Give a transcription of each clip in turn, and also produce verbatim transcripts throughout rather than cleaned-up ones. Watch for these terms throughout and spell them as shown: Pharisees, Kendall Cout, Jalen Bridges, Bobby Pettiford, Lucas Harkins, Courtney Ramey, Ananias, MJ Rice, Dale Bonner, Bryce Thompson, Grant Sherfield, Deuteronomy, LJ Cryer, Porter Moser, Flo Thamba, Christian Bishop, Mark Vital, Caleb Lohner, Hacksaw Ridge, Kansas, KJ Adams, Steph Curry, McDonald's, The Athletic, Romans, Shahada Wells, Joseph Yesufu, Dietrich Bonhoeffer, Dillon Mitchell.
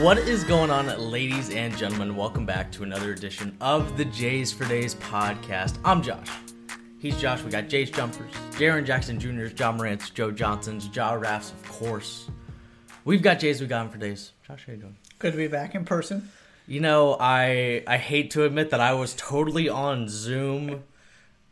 What is going on, ladies and gentlemen? Welcome back to another edition of the Jays for Days podcast. I'm Josh. He's Josh. We got Jays Jumpers, Jaren Jackson Junior's, John Morant's, Joe Johnson's, Ja Raff's, of course. We've got Jays. We got him for days. Josh, how you doing? Good to be back in person. You know, I I hate to admit that I was totally on Zoom.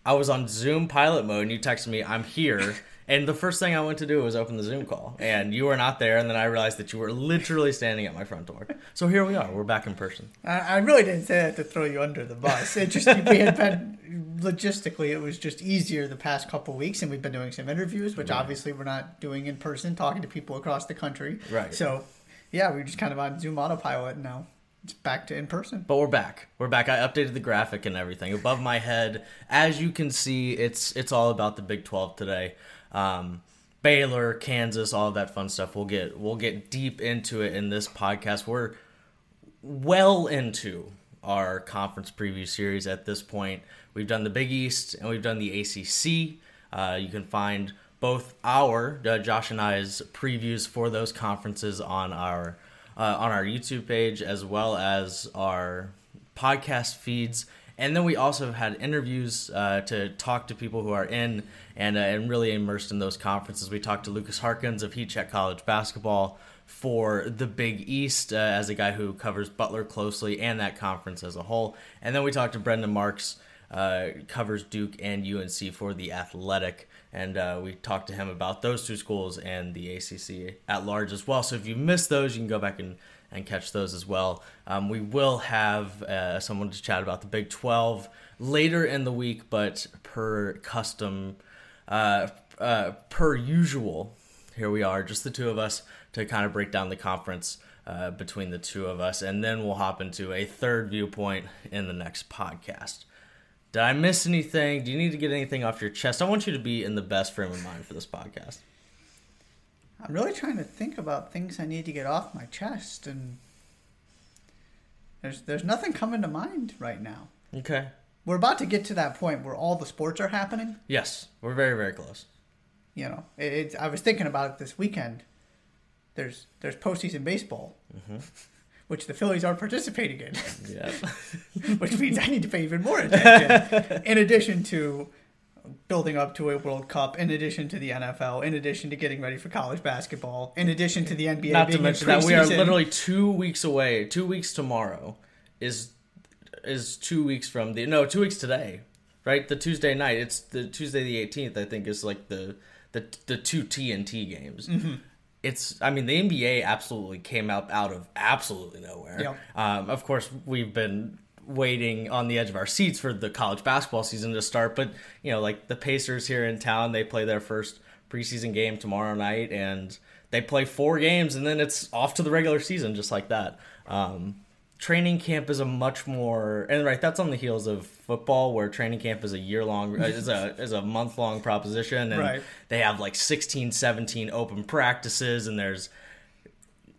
I was on Zoom pilot mode, and you texted me, "I'm here." And the first thing I went to do was open the Zoom call, and you were not there, and then I realized that you were literally standing at my front door. So here we are. We're back in person. I, I really didn't say that to throw you under the bus. It just, we had been, logistically, it was just easier the past couple of weeks, and we've been doing some interviews, which right. obviously we're not doing in person, talking to people across the country. Right. So, yeah, we were just kind of on Zoom autopilot, and now it's back to in person. But we're back. We're back. I updated the graphic and everything. Above my head, as you can see, it's it's all about the Big twelve today. Um, Baylor, Kansas, all of that fun stuff. We'll get we'll get deep into it in this podcast. We're well into our conference preview series at this point. We've done the Big East and we've done the A C C. Uh, you can find both our uh, Josh and I's previews for those conferences on our uh, on our YouTube page as well as our podcast feeds. And then we also had interviews uh, to talk to people who are in and uh, and really immersed in those conferences. We talked to Lucas Harkins of Heat Check College Basketball for the Big East uh, as a guy who covers Butler closely and that conference as a whole. And then we talked to Brendan Marks, uh, covers Duke and U N C for The Athletic. And uh, we talked to him about those two schools and the A C C at large as well. So if you missed those, you can go back and and catch those as well. Um, we will have uh, someone to chat about the Big twelve later in the week, but per custom, uh, uh, per usual, here we are, just the two of us, to kind of break down the conference uh, between the two of us, and then we'll hop into a third viewpoint in the next podcast. Did I miss anything? Do you need to get anything off your chest? I want you to be in the best frame of mind for this podcast. I'm really trying to think about things I need to get off my chest, and there's there's nothing coming to mind right now. Okay. We're about to get to that point where all the sports are happening. Yes, we're very, very close. You know, it, it's, I was thinking about it this weekend. There's there's postseason baseball, mm-hmm. which the Phillies are participating in. Yeah. Which means I need to pay even more attention, in addition to building up to a World Cup, in addition to the N F L, in addition to getting rety for college basketball, in addition to the N B A. Not being to mention that we are literally two weeks away. Two weeks tomorrow is is two weeks from the no two weeks today, right? The Tuesday night. It's the Tuesday the eighteenth. I think is like the the the two T N T games. Mm-hmm. It's, I mean, the N B A absolutely came out out of absolutely nowhere. Yep. Um, of course, we've been waiting on the edge of our seats for the college basketball season to start, but you know, like the Pacers here in town, they play their first preseason game tomorrow night, and they play four games, and then it's off to the regular season just like that. Um, training camp is a much more, and right, that's on the heels of football, where training camp is a year long, is a is a month long proposition, and right. they have like sixteen, seventeen open practices, and there's.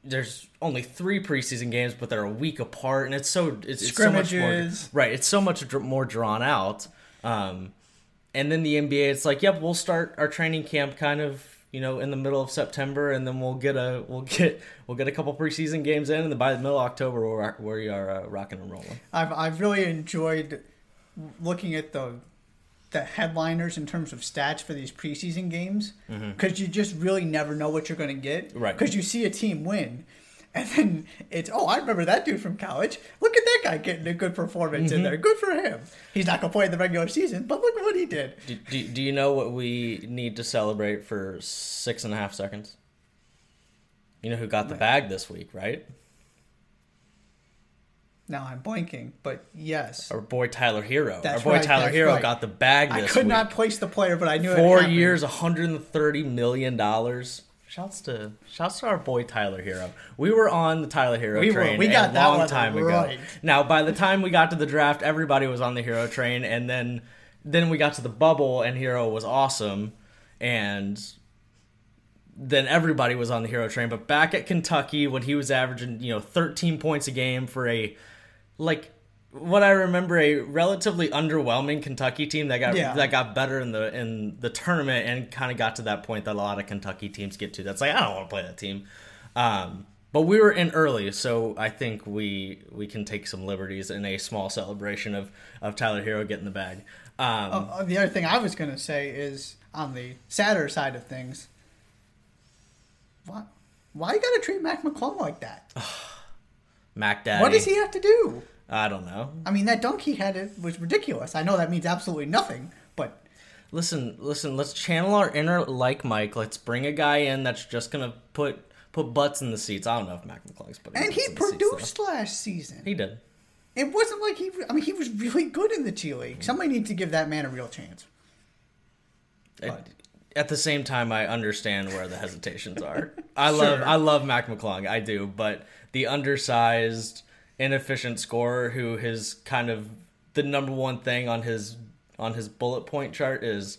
There's only three preseason games, but they're a week apart, and it's so it's scrimmages. So much more, right, it's so much more drawn out. Um, and then the N B A, it's like, yep, we'll start our training camp kind of, you know, in the middle of September, and then we'll get a we'll get we'll get a couple preseason games in, and then by the middle of October, we'll rock, we are uh, rocking and rolling. I've I've really enjoyed looking at the the headliners in terms of stats for these preseason games, because mm-hmm. you just really never know what you're going to get. Right. Because you see a team win, and then it's, oh, I remember that dude from college. Look at that guy getting a good performance mm-hmm. in there. Good for him. He's not going to play in the regular season, but look at what he did. Do, do, do you know what we need to celebrate for six and a half seconds? You know who got the bag this week, right? Now I'm blanking, but yes. Our boy Tyler Herro. That's Our boy right, Tyler Herro right. got the bag this week. I could week. not place the player, but I knew Four it Four years, one hundred thirty million dollars. Shouts to shouts to our boy Tyler Herro. We were on the Tyler Herro we train were. We got a that long time right. ago. Now, by the time we got to the draft, everybody was on the Herro train, and then then we got to the bubble, and Herro was awesome, and then everybody was on the Herro train. But back at Kentucky, when he was averaging, you know, thirteen points a game for a Like what I remember, a relatively underwhelming Kentucky team that got yeah. that got better in the in the tournament and kind of got to that point that a lot of Kentucky teams get to. That's like, I don't want to play that team. Um, But we were in early, so I think we we can take some liberties in a small celebration of, of Tyler Herro getting the bag. Um, oh, oh, the other thing I was going to say is, on the sadder side of things, why, why you got to treat Mac McClung like that? Mac Daddy. What does he have to do? I don't know. I mean, that dunk he had was ridiculous. I know that means absolutely nothing, but... Listen, listen, let's channel our inner like Mike. Let's bring a guy in that's just going to put... Put butts in the seats. I don't know if Mac McClung's putting butts in the seats. And he produced last season. He did. It wasn't like he... I mean, he was really good in the G League. Somebody needs to give that man a real chance. But. At the same time, I understand where the hesitations are. I sure. love I love Mac McClung. I do. But the undersized, inefficient scorer who his kind of... The number one thing on his on his bullet point chart is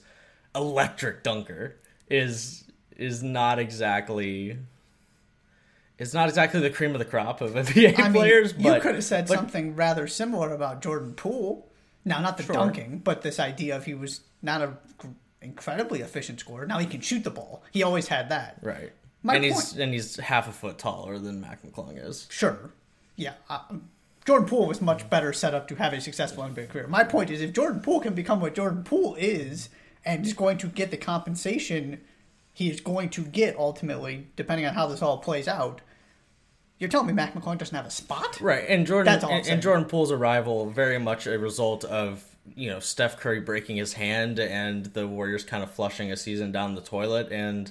electric dunker is is not exactly... It's not exactly the cream of the crop of N B A I mean, players, but... You could have said but, something rather similar about Jordan Poole. Now, not the sure. dunking, but this idea of he was not an incredibly efficient scorer. Now he can shoot the ball. He always had that. Right. My and, point, he's, and he's half a foot taller than Mac McClung is. Sure. Yeah. Uh, Jordan Poole was much better set up to have a successful N B A career. My point is, if Jordan Poole can become what Jordan Poole is and is going to get the compensation he is going to get, ultimately, depending on how this all plays out, you're telling me Mac McClung doesn't have a spot? Right, and Jordan That's all and, and Jordan Poole's arrival very much a result of, you know, Steph Curry breaking his hand and the Warriors kind of flushing a season down the toilet. And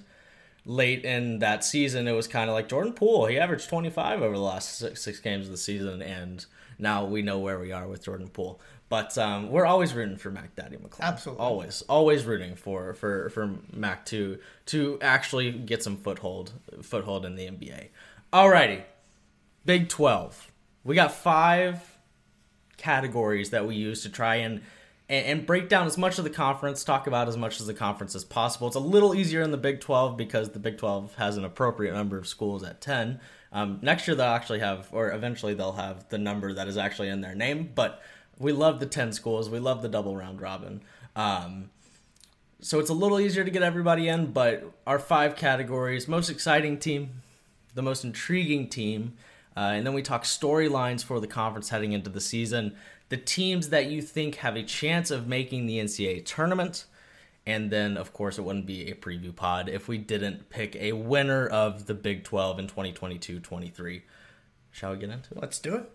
late in that season, it was kind of like Jordan Poole. He averaged twenty-five over the last six, six games of the season, and now we know where we are with Jordan Poole. But um, we're always rooting for Mac Daddy McClung. Absolutely. Always. Always rooting for, for, for Mac to to actually get some foothold foothold in the N B A. Alrighty. Big twelve. We got five categories that we use to try and, and and break down as much of the conference, talk about as much as the conference as possible. It's a little easier in the Big twelve because the Big twelve has an appropriate number of schools at ten. Um, next year they'll actually have, or eventually they'll have the number that is actually in their name. But we love the ten schools. We love the double round robin. Um, so it's a little easier to get everybody in, but our five categories: most exciting team, the most intriguing team, Uh, and then we talk storylines for the conference heading into the season, the teams that you think have a chance of making the N C double A tournament, and then, of course, it wouldn't be a preview pod if we didn't pick a winner of the Big twelve in twenty twenty-two twenty-three. Shall we get into it? Let's do it.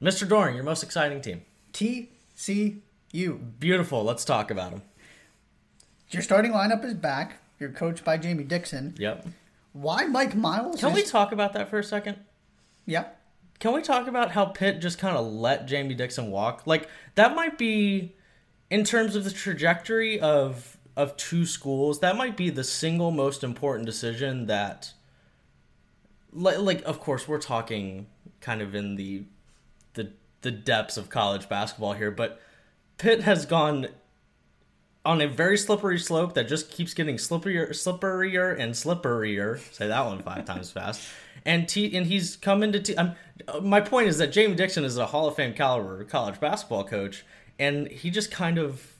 Mister Doring, your most exciting team. T C U. Beautiful. Let's talk about them. Your starting lineup is back. You're coached by Jamie Dixon. Yep. Why Mike Miles? Can is- we talk about that for a second? Yeah. Can we talk about how Pitt just kind of let Jamie Dixon walk? Like, that might be, in terms of the trajectory of of two schools, that might be the single most important decision that, like, like of course, we're talking kind of in the, the, the depths of college basketball here, but Pitt has gone on a very slippery slope that just keeps getting slipperier, slipperier and slipperier. Say that one five times fast. And T, and he's come into T. Um, my point is that Jamie Dixon is a Hall of Fame caliber college basketball coach, and he just kind of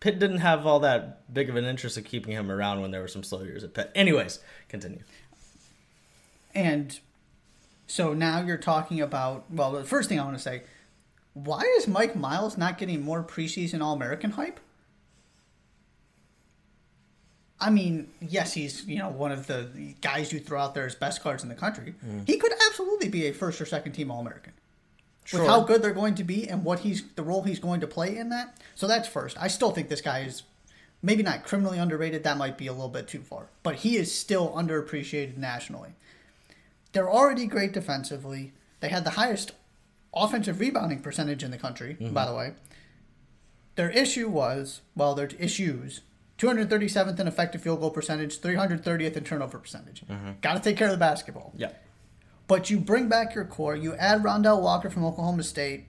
Pitt didn't have all that big of an interest in keeping him around when there were some slow years at Pitt. Anyways, continue. And so now you're talking about, well, the first thing I want to say, why is Mike Miles not getting more preseason All-American hype? I mean, yes, he's, you know, one of the guys you throw out there as best guards in the country. Mm. He could absolutely be a first or second team All-American. Sure. With how good they're going to be and what he's the role he's going to play in that. So that's first. I still think this guy is maybe not criminally underrated. That might be a little bit too far. But he is still underappreciated nationally. They're already great defensively. They had the highest offensive rebounding percentage in the country, mm-hmm. by the way. Their issue was, well, their issues... two hundred thirty-seventh in effective field goal percentage, three hundred thirtieth in turnover percentage. Mm-hmm. Got to take care of the basketball. Yeah. But you bring back your core. You add Rondell Walker from Oklahoma State.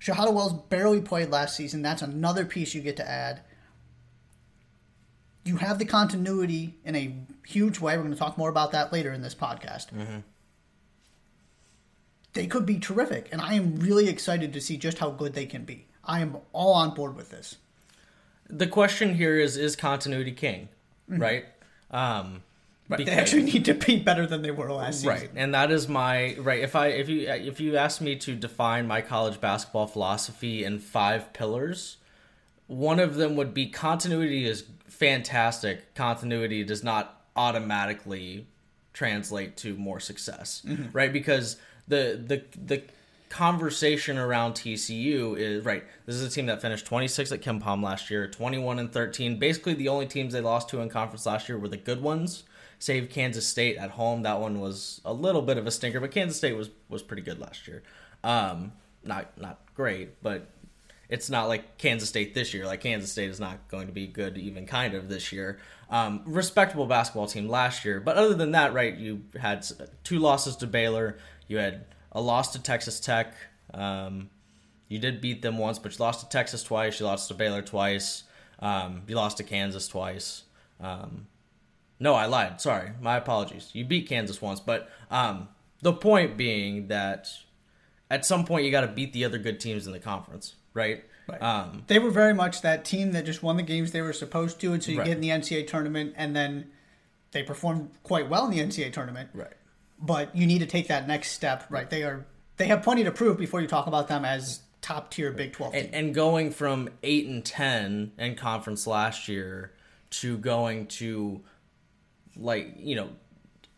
Shahada Wells barely played last season. That's another piece you get to add. You have the continuity in a huge way. We're going to talk more about that later in this podcast. Mm-hmm. They could be terrific, and I am really excited to see just how good they can be. I am all on board with this. The question here is, is continuity king, right? Mm-hmm. Um, Right, because, they actually need to be better than they were last season. Right, and that is my right. If I if you if you ask me to define my college basketball philosophy in five pillars, one of them would be continuity is fantastic. Continuity does not automatically translate to more success, mm-hmm. right? Because the the the conversation around T C U is right. This is a team that finished twenty-sixth at KenPom last year, twenty-one and thirteen. Basically, the only teams they lost to in conference last year were the good ones. Save Kansas State at home. That one was a little bit of a stinker, but Kansas State was was pretty good last year. Um, not not great, but it's not like Kansas State this year. Like Kansas State is not going to be good even kind of this year. Um, respectable basketball team last year, but other than that, right? You had two losses to Baylor. You had a loss to Texas Tech. Um, you did beat them once, but you lost to Texas twice. You lost to Baylor twice. Um, you lost to Kansas twice. Um, no, I lied. Sorry. My apologies. You beat Kansas once. But um, the point being that at some point you got to beat the other good teams in the conference, right? Right. Um, they were very much that team that just won the games they were supposed to. And so you right. get in the N C A A tournament, and then they performed quite well in the N C A A tournament. Right. But you need to take that next step, right? They are they have plenty to prove before you talk about them as top-tier Big twelve team. And, and going from eight and ten in conference last year to going to, like, you know,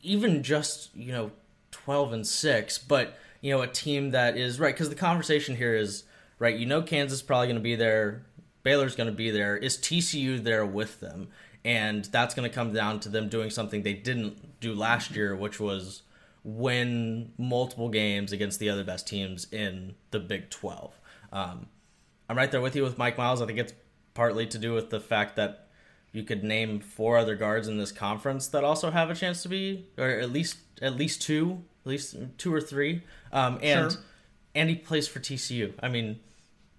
even just, you know, twelve and six, but, you know, a team that is, right, because the conversation here is, right, you know Kansas is probably going to be there, Baylor's going to be there, is T C U there with them? And that's going to come down to them doing something they didn't do last year, which was win multiple games against the other best teams in the Big twelve. Um, I'm right there with you with Mike Miles. I think it's partly to do with the fact that you could name four other guards in this conference that also have a chance to be, or at least at least two, at least two or three. Um, and sure. and he plays for T C U. I mean,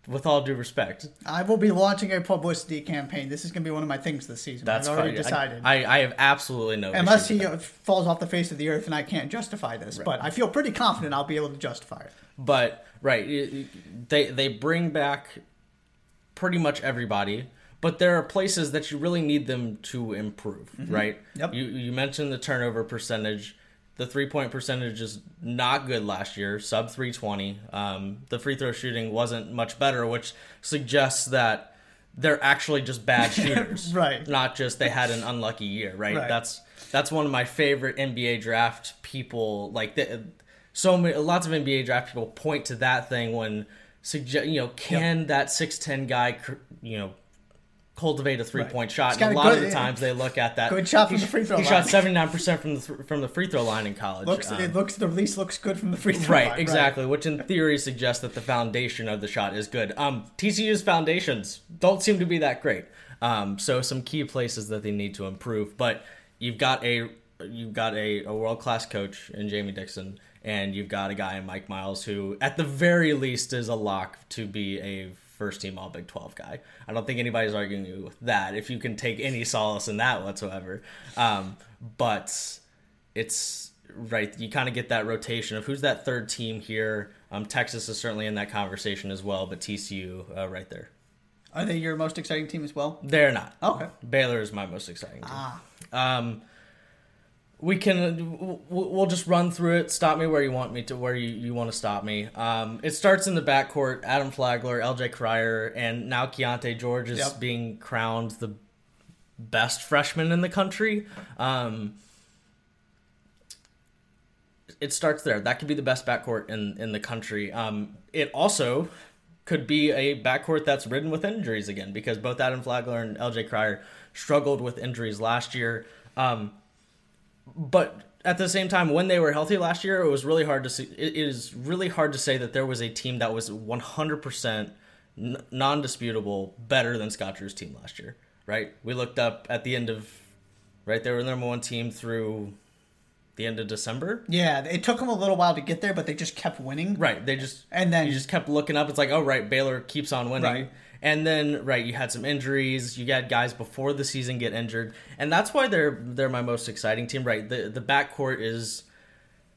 with all due respect. I will be launching a publicity campaign. This is going to be one of my things this season. That's I've already funny. decided. I, I, I have absolutely no Unless he that. falls off the face of the earth and I can't justify this. Right. But I feel pretty confident I'll be able to justify it. But, right, they they bring back pretty much everybody. But there are places that you really need them to improve, mm-hmm. right? Yep. You, you mentioned the turnover percentage. The three-point percentage is not good last year, sub three twenty. Um, the free throw shooting wasn't much better, which suggests that they're actually just bad shooters. Right. Not just they had an unlucky year, right? right? That's that's one of my favorite N B A draft people. Like the, so many, lots of N B A draft people point to that thing when, suggest, you know, can yep. that six ten guy, you know, cultivate a three-point right. shot, and a lot good, of the times yeah. they look at that. Good shot from the free throw he line. He shot seventy-nine percent from the, th- from the free throw line in college. Looks, um, it looks The release looks good from the free throw right, line. Exactly, right, exactly, which in theory suggests that the foundation of the shot is good. Um, T C U's foundations don't seem to be that great, um, so some key places that they need to improve. But you've got a you've got a, a world-class coach in Jamie Dixon, and you've got a guy in Mike Miles who, at the very least, is a lock to be a first-team All-Big twelve guy. I don't think anybody's arguing you with that, if you can take any solace in that whatsoever. Um, but it's, right, you kind of get that rotation of who's that third team here. Um, Texas is certainly in that conversation as well, but T C U uh, right there. Are they your most exciting team as well? They're not. Okay. Baylor is my most exciting team. Ah. Um, we can, we'll just run through it. Stop me where you want me to, where you, you want to stop me. Um, it starts in the backcourt, Adam Flagler, L J Cryer, and now Keyontae George is yep. being crowned the best freshman in the country. Um, it starts there. That could be the best backcourt in, in the country. Um, it also could be a backcourt that's ridden with injuries again, because both Adam Flagler and L J Cryer struggled with injuries last year. Um, But at the same time, when they were healthy last year, it was really hard to see. It is really hard to say that there was a team that was one hundred percent non-disputable better than Scott Drew's team last year, right? We looked up at the end of, right, they were the number one team through the end of December. Yeah, it took them a little while to get there, but they just kept winning. Right, they just, and then you just kept looking up. It's like, oh, right, Baylor keeps on winning. Right. And then, right, you had some injuries. You had guys before the season get injured, and that's why they're they're my most exciting team. Right, the the backcourt is,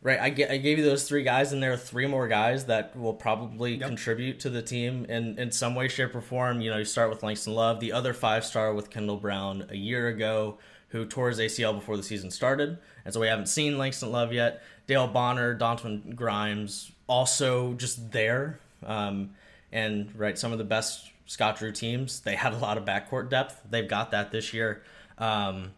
right. I, get, I gave you those three guys, and there are three more guys that will probably yep. contribute to the team in, in some way, shape, or form. You know, you start with Langston Love, the other five star with Kendall Brown a year ago. who tore his A C L before the season started. And so we haven't seen Langston Love yet. Dale Bonner, Dontavian Grimes, also just there. Um, and, right, some of the best Scott Drew teams, they had a lot of backcourt depth. They've got that this year. Um,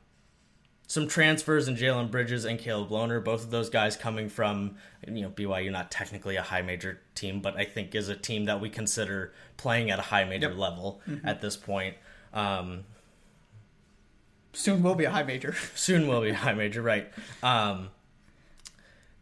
some transfers in Jalen Bridges and Caleb Lohner, both of those guys coming from, you know, B Y U, not technically a high major team, but I think is a team that we consider playing at a high major yep. level mm-hmm. at this point. Um, soon will be a high major. soon will be a high major, right. Um,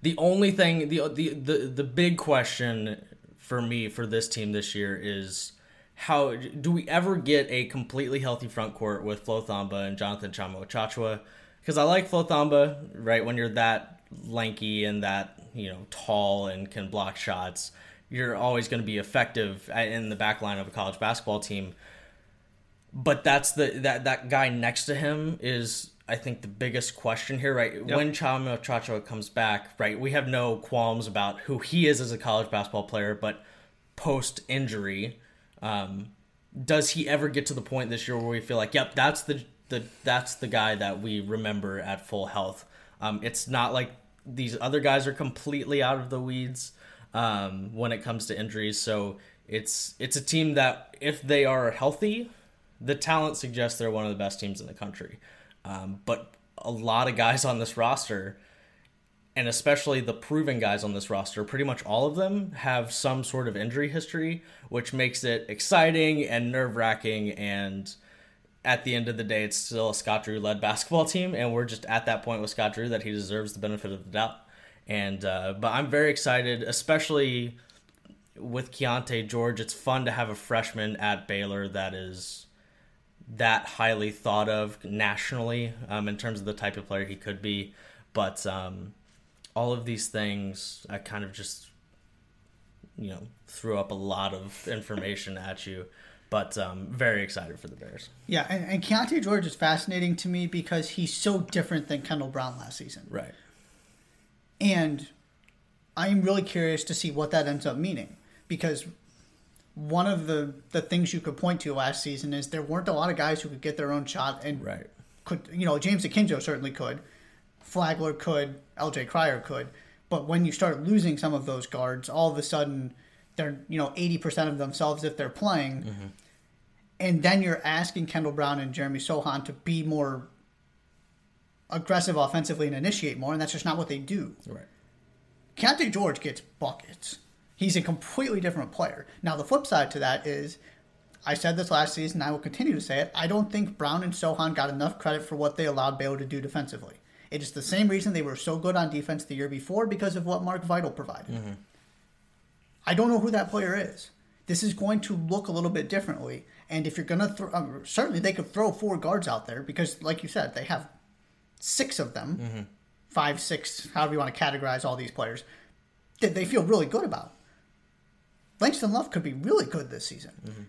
the only thing, the, the the the big question for me for this team this year is, how do we ever get a completely healthy front court with Flo Thamba and Jonathan Tchamwa Tchatchoua? Because I like Flo Thamba, right? When you're that lanky and that, you know, tall and can block shots, you're always going to be effective in the back line of a college basketball team. But that's the that that guy next to him is, I think, the biggest question here, right? Yep. When Tchamwa Tchatchoua comes back, right, we have no qualms about who he is as a college basketball player, but post-injury, Um, does he ever get to the point this year where we feel like, yep, that's the, the that's the guy that we remember at full health? Um, it's not like these other guys are completely out of the weeds um, when it comes to injuries. So it's it's a team that, if they are healthy, the talent suggests they're one of the best teams in the country. Um, but a lot of guys on this roster, and especially the proven guys on this roster, pretty much all of them have some sort of injury history, which makes it exciting and nerve-wracking. And at the end of the day, it's still a Scott Drew-led basketball team, and we're just at that point with Scott Drew that he deserves the benefit of the doubt. And uh, but I'm very excited, especially with Keyontae George. It's fun to have a freshman at Baylor that is that highly thought of nationally um, in terms of the type of player he could be. But um, all of these things, I kind of just, you know, threw up a lot of information at you, but um, very excited for the Bears. Yeah, and, and Keyontae George is fascinating to me because he's so different than Kendall Brown last season. Right. And I'm really curious to see what that ends up meaning, because one of the, the things you could point to last season is there weren't a lot of guys who could get their own shot and right. could, you know, James Akinjo certainly could. Flagler could, L J Cryer could, but when you start losing some of those guards, all of a sudden they're, you know, eighty percent of themselves if they're playing, mm-hmm. and then you're asking Kendall Brown and Jeremy Sohan to be more aggressive offensively and initiate more, and that's just not what they do. Right. Keyontae George gets buckets. He's a completely different player. Now, the flip side to that is, I said this last season, I will continue to say it, I don't think Brown and Sohan got enough credit for what they allowed Baylor to do defensively. It is the same reason they were so good on defense the year before, because of what Mark Vital provided. Mm-hmm. I don't know who that player is. This is going to look a little bit differently. And if you're going to throw, um, certainly they could throw four guards out there because, like you said, they have six of them, mm-hmm. five, six, however you want to categorize all these players, that they feel really good about. Langston Love could be really good this season. Mm-hmm.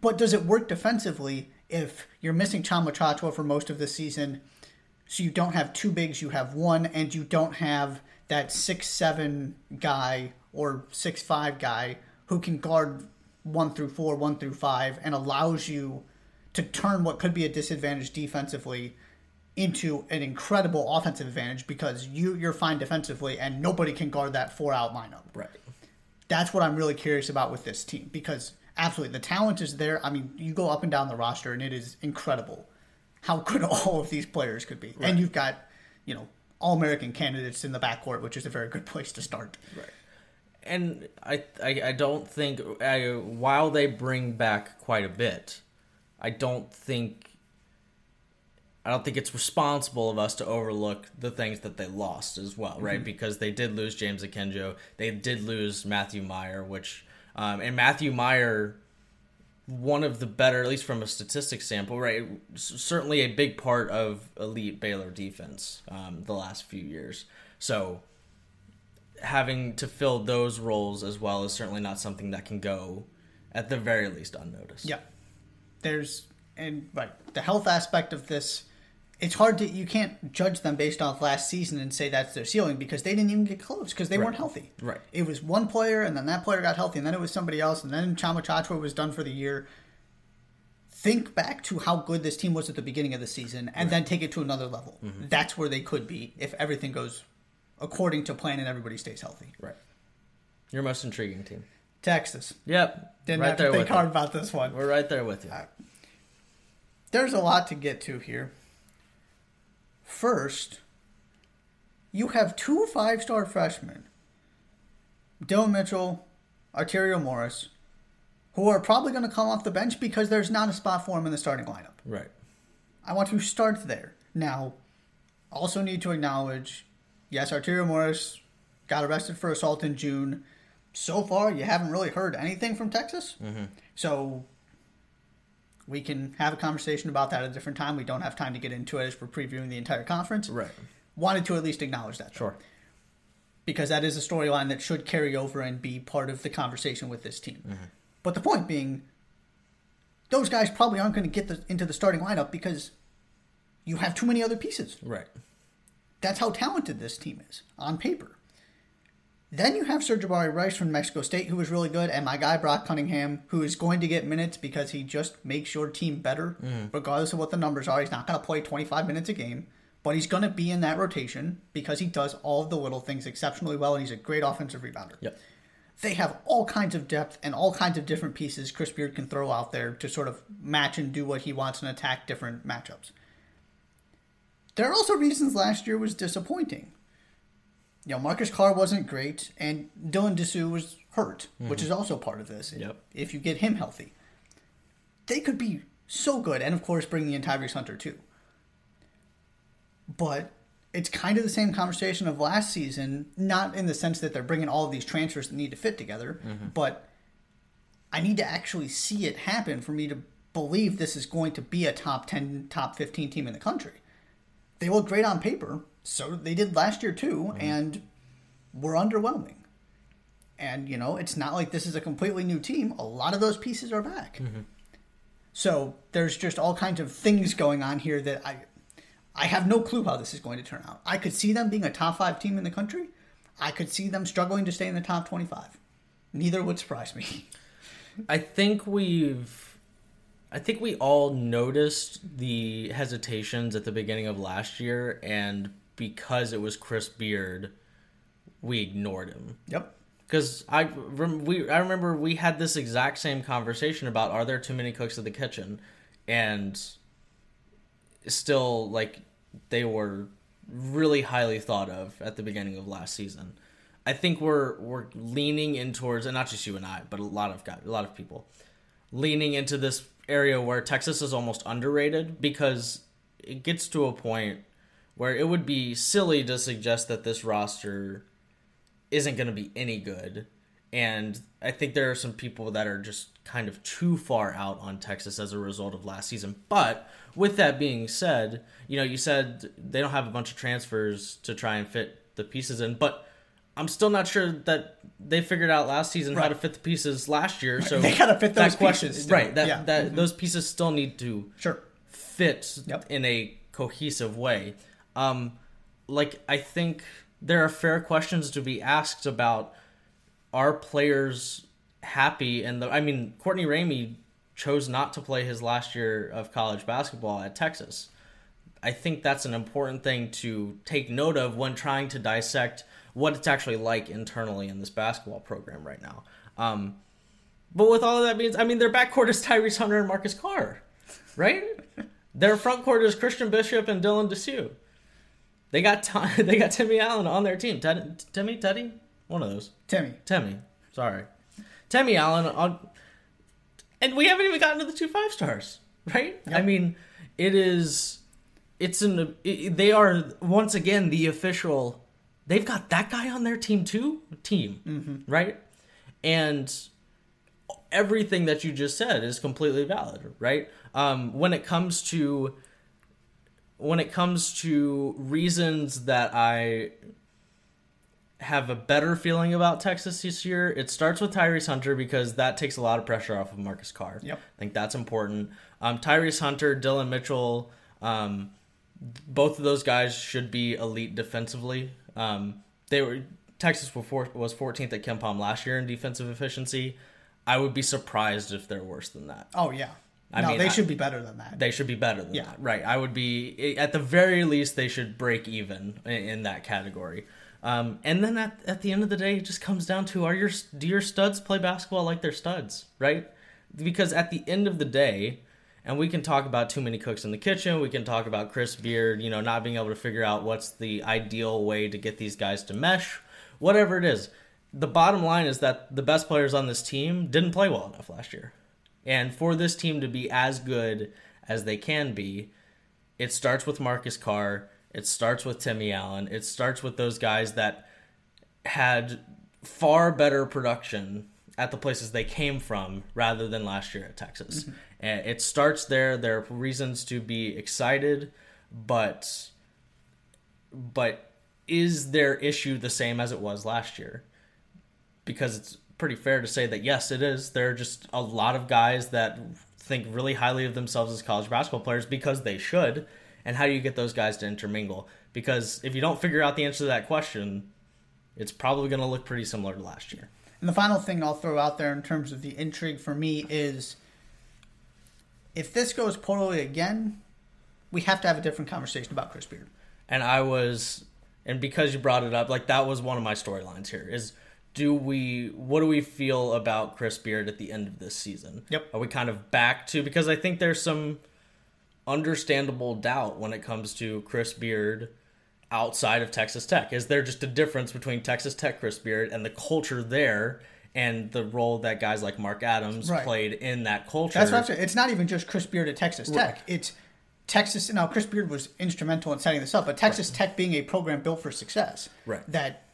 But does it work defensively if you're missing Tchamwa Tchatchoua for most of the season? So you don't have two bigs, you have one, and you don't have that six seven guy or six five guy who can guard one through four, one through five, and allows you to turn what could be a disadvantage defensively into an incredible offensive advantage because you, you're fine defensively and nobody can guard that four-out lineup. Right. That's what I'm really curious about with this team because, absolutely, the talent is there. I mean, you go up and down the roster, and it is incredible how good all of these players could be. Right. And you've got, you know, All-American candidates in the backcourt, which is a very good place to start. Right. And I I, I don't think, I, while they bring back quite a bit, I don't think, I don't think it's responsible of us to overlook the things that they lost as well, right? Mm-hmm. Because they did lose James Akinjo. They did lose Matthew Meyer, which, um, and Matthew Meyer, one of the better, at least from a statistics sample, right? Certainly a big part of elite Baylor defense um, the last few years. So having to fill those roles as well is certainly not something that can go, at the very least, unnoticed. Yeah. There's, and right, the health aspect of this, it's hard to, you can't judge them based off last season and say that's their ceiling because they didn't even get close because they right. weren't healthy. Right. It was one player and then that player got healthy and then it was somebody else and then Tchamwa Tchatchoua was done for the year. think back to how good this team was at the beginning of the season and right. then take it to another level. Mm-hmm. That's where they could be if everything goes according to plan and everybody stays healthy. Right. Your most intriguing team. Texas. Yep. Didn't right have to think hard you. about this one. We're right there with you. Uh, there's a lot to get to here. First, you have two five-star freshmen, Dillon Mitchell, Arterio Morris, who are probably going to come off the bench because there's not a spot for him in the starting lineup. Right. I want to start there. Now, also need to acknowledge, yes, Arterio Morris got arrested for assault in June. So far, you haven't really heard anything from Texas. Mm-hmm. So we can have a conversation about that at a different time. We don't have time to get into it as we're previewing the entire conference. Right. Wanted to at least acknowledge that. Sure. Though, because that is a storyline that should carry over and be part of the conversation with this team. Mm-hmm. But the point being, those guys probably aren't going to get the, into the starting lineup because you have too many other pieces. Right. That's how talented this team is on paper. Then you have Sir Jabari Rice from Mexico State, who is really good, and my guy Brock Cunningham, who is going to get minutes because he just makes your team better, mm. regardless of what the numbers are. He's not going to play twenty-five minutes a game, but he's going to be in that rotation because he does all of the little things exceptionally well, and he's a great offensive rebounder. Yep. They have all kinds of depth and all kinds of different pieces Chris Beard can throw out there to sort of match and do what he wants and attack different matchups. There are also reasons last year was disappointing. You know, Marcus Carr wasn't great, and Dylan Disu was hurt, mm-hmm. which is also part of this, yep. if you get him healthy. They could be so good, and of course bringing in Tyrese Hunter too. But it's kind of the same conversation of last season, not in the sense that they're bringing all of these transfers that need to fit together, mm-hmm. but I need to actually see it happen for me to believe this is going to be a top ten, top fifteen team in the country. They look great on paper, so they did last year too, mm-hmm. and were underwhelming. And, you know, it's not like this is a completely new team. A lot of those pieces are back. Mm-hmm. So there's just all kinds of things going on here that I... I have no clue how this is going to turn out. I could see them being a top five team in the country. I could see them struggling to stay in the top twenty-five. Neither would surprise me. I think we've, I think we all noticed the hesitations at the beginning of last year, and because it was Chris Beard, we ignored him. Yep. Because I, we, I remember we had this exact same conversation about, are there too many cooks in the kitchen? And still, like, they were really highly thought of at the beginning of last season. I think we're we're leaning in towards, and not just you and I, but a lot of guys, a lot of people, leaning into this area where Texas is almost underrated, because it gets to a point where it would be silly to suggest that this roster isn't going to be any good. And I think there are some people that are just kind of too far out on Texas as a result of last season. But with that being said, you know, you said they don't have a bunch of transfers to try and fit the pieces in, but I'm still not sure that they figured out last season right. how to fit the pieces last year. Right. So they got to fit those pieces. Still. Right. That, yeah. that, mm-hmm. Those pieces still need to sure. fit yep. in a cohesive way. Um, like, I think there are fair questions to be asked about, are players happy? And the, I mean, Courtney Ramey chose not to play his last year of college basketball at Texas. I think that's an important thing to take note of when trying to dissect what it's actually like internally in this basketball program right now. Um, but with all of that means, I mean, their backcourt is Tyrese Hunter and Marcus Carr, right? Their frontcourt is Christian Bishop and Dylan Disu. They got t- they got Timmy Allen on their team. Ted- Timmy, Teddy? One of those. Timmy. Timmy. Sorry. Timmy Allen. On, and we haven't even gotten to the two five stars, right? Yep. I mean, it is... It's an... It, they are, once again, the official... They've got that guy on their team, too? Team, mm-hmm. right? And everything that you just said is completely valid, right? Um, when it comes to... When it comes to reasons that I... have a better feeling about Texas this year, it starts with Tyrese Hunter, because that takes a lot of pressure off of Marcus Carr. Yep. I think that's important. Um, Tyrese Hunter, Dillon Mitchell, um, both of those guys should be elite defensively. Um, they were Texas were four, was fourteenth at KenPom last year in defensive efficiency. I would be surprised if they're worse than that. Oh, yeah. I no, mean, they I, should be better than that. They should be better than yeah. that. Right. I would be, at the very least, they should break even in, in that category. Um, and then at, at the end of the day, it just comes down to, are your do your studs play basketball like they're studs, right? Because at the end of the day, and we can talk about too many cooks in the kitchen, we can talk about Chris Beard, you know, not being able to figure out what's the ideal way to get these guys to mesh, whatever it is. The bottom line is that the best players on this team didn't play well enough last year. And for this team to be as good as they can be, it starts with Marcus Carr. It starts with Timmy Allen. It starts with those guys that had far better production at the places they came from rather than last year at Texas. Mm-hmm. And it starts there. There are reasons to be excited, but but is their issue the same as it was last year? Because it's pretty fair to say that, yes, it is. There are just a lot of guys that think really highly of themselves as college basketball players because they should. And how do you get those guys to intermingle? Because if you don't figure out the answer to that question, it's probably going to look pretty similar to last year. And the final thing I'll throw out there in terms of the intrigue for me is, if this goes poorly again, we have to have a different conversation about Chris Beard. And I was, and because you brought it up, like, that was one of my storylines here is, do we, what do we feel about Chris Beard at the end of this season? Yep. Are we kind of back to, because I think there's some understandable doubt when it comes to Chris Beard outside of Texas Tech. Is there just a difference between Texas Tech Chris Beard and the culture there and the role that guys like Mark Adams right. played in that culture? That's what I'm saying. It's not even just Chris Beard at Texas Tech. Right. It's Texas. Now, Chris Beard was instrumental in setting this up, but Texas right. Tech being a program built for success, right. that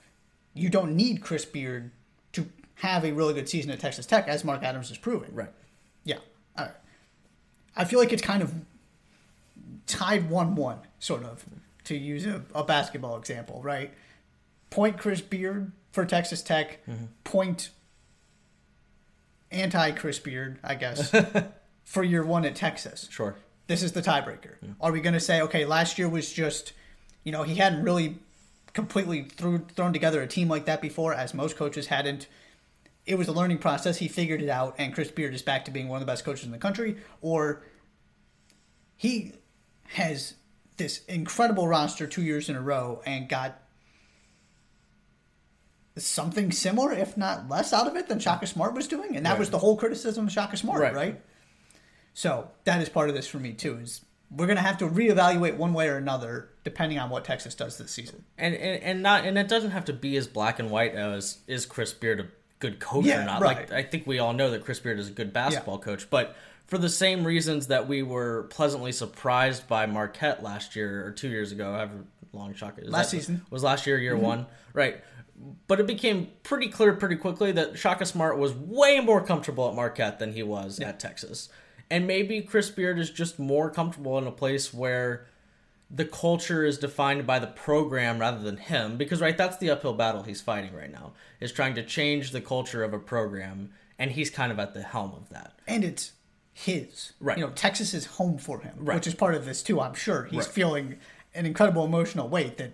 you don't need Chris Beard to have a really good season at Texas Tech, as Mark Adams is proving. Right. Yeah. All right. I feel like it's kind of tied one one, sort of, to use a, a basketball example, right? Point Chris Beard for Texas Tech, mm-hmm. point anti-Chris Beard, I guess, for year one at Texas. Sure. This is the tiebreaker. Yeah. Are we going to say, okay, last year was just, you know, he hadn't really completely threw, thrown together a team like that before, as most coaches hadn't. It was a learning process. He figured it out, and Chris Beard is back to being one of the best coaches in the country. Or he has this incredible roster two years in a row and got something similar, if not less, out of it than Shaka Smart was doing. And that right. was the whole criticism of Shaka Smart, right. right? So that is part of this for me, too, is we're going to have to reevaluate one way or another depending on what Texas does this season. And and, and not and it doesn't have to be as black and white as, is Chris Beard a good coach yeah, or not? Right. Like, I think we all know that Chris Beard is a good basketball yeah. coach, but for the same reasons that we were pleasantly surprised by Marquette last year or two years ago, however long Shaka is. Last season. Was last year, year mm-hmm. one. Right. But it became pretty clear pretty quickly that Shaka Smart was way more comfortable at Marquette than he was yeah. at Texas. And maybe Chris Beard is just more comfortable in a place where the culture is defined by the program rather than him. Because, right, that's the uphill battle he's fighting right now, is trying to change the culture of a program. And he's kind of at the helm of that. And it's his. Right. You know, Texas is home for him, right. which is part of this too, I'm sure. He's right. feeling an incredible emotional weight that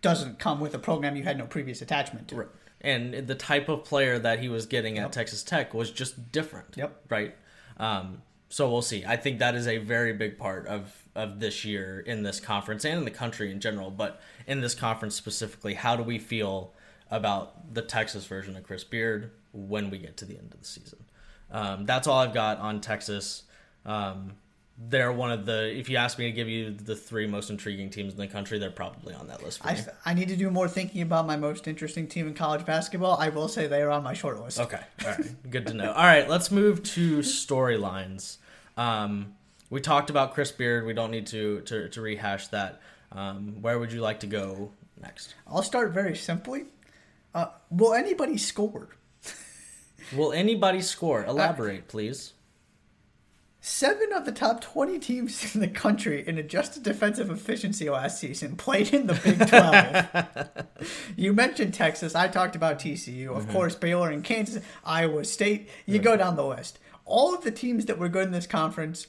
doesn't come with a program you had no previous attachment to. Right. And the type of player that he was getting yep. at Texas Tech was just different. Yep. Right? Um, so we'll see. I think that is a very big part of, of this year in this conference and in the country in general, but in this conference specifically, how do we feel about the Texas version of Chris Beard when we get to the end of the season? Um, that's all I've got on Texas. Um, they're one of the, if you ask me to give you the three most intriguing teams in the country, they're probably on that list for I, me. I need to do more thinking about my most interesting team in college basketball. I will say they are on my short list. Okay. All right. Good to know. All right. Let's move to storylines. Um, we talked about Chris Beard. We don't need to, to, to rehash that. Um, where would you like to go next? I'll start very simply. Uh, will anybody score? Will anybody score? Elaborate, uh, please. Seven of the top twenty teams in the country in adjusted defensive efficiency last season played in the Big twelve. You mentioned Texas. I talked about T C U. Of mm-hmm. course, Baylor and Kansas, Iowa State. You right. go down the list. All of the teams that were good in this conference,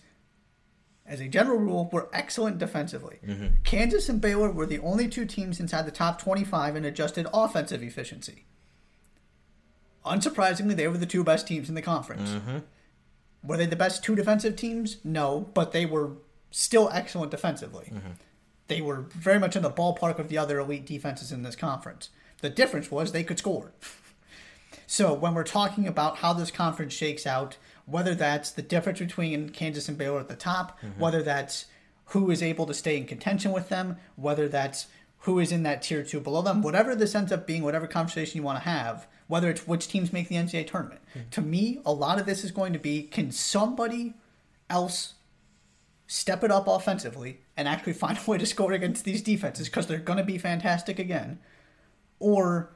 as a general rule, were excellent defensively. Mm-hmm. Kansas and Baylor were the only two teams inside the top twenty-five in adjusted offensive efficiency. Unsurprisingly, they were the two best teams in the conference. Mm-hmm. Were they the best two defensive teams? No, but they were still excellent defensively. Mm-hmm. They were very much in the ballpark of the other elite defenses in this conference. The difference was they could score. So when we're talking about how this conference shakes out, whether that's the difference between Kansas and Baylor at the top, mm-hmm. whether that's who is able to stay in contention with them, whether that's who is in that tier two below them, whatever this ends up being, whatever conversation you want to have, whether it's which teams make the N C double A tournament. Mm-hmm. To me, a lot of this is going to be, can somebody else step it up offensively and actually find a way to score against these defenses, because they're going to be fantastic again? Or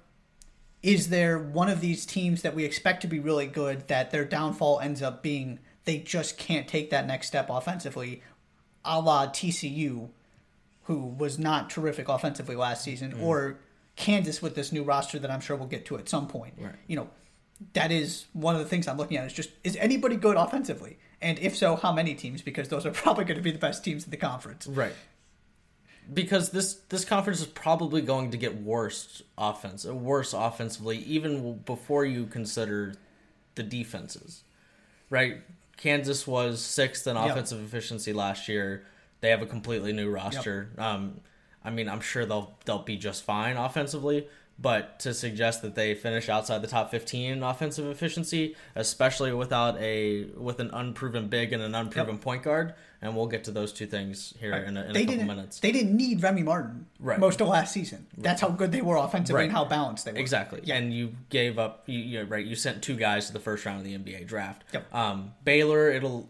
is there one of these teams that we expect to be really good that their downfall ends up being they just can't take that next step offensively, a la T C U, who was not terrific offensively last season, mm. or Kansas with this new roster that I'm sure we'll get to at some point. Right. You know, that is one of the things I'm looking at is just, is anybody good offensively? And if so, how many teams? Because those are probably going to be the best teams in the conference. Right. Because this, this conference is probably going to get worse offense, worse offensively, even before you consider the defenses. Right? Kansas was sixth in offensive yep. efficiency last year. They have a completely new roster. Yep. Um, I mean, I'm sure they'll they'll be just fine offensively, but to suggest that they finish outside the top fifteen in offensive efficiency, especially without a with an unproven big and an unproven yep. point guard, and we'll get to those two things here right. in a, in a couple minutes. They didn't need Remy Martin right. most of last season. Right. That's how good they were offensively right. and how balanced they were. Exactly. Yeah. And you gave up. You, you know, right. You sent two guys to the first round of the N B A draft. Yep. Um, Baylor. It'll.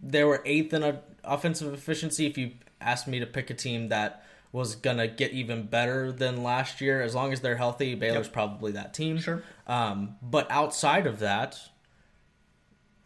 They were eighth in a. offensive efficiency. If you asked me to pick a team that was gonna get even better than last year, as long as they're healthy, Baylor's yep. probably that team. Sure. Um, but outside of that,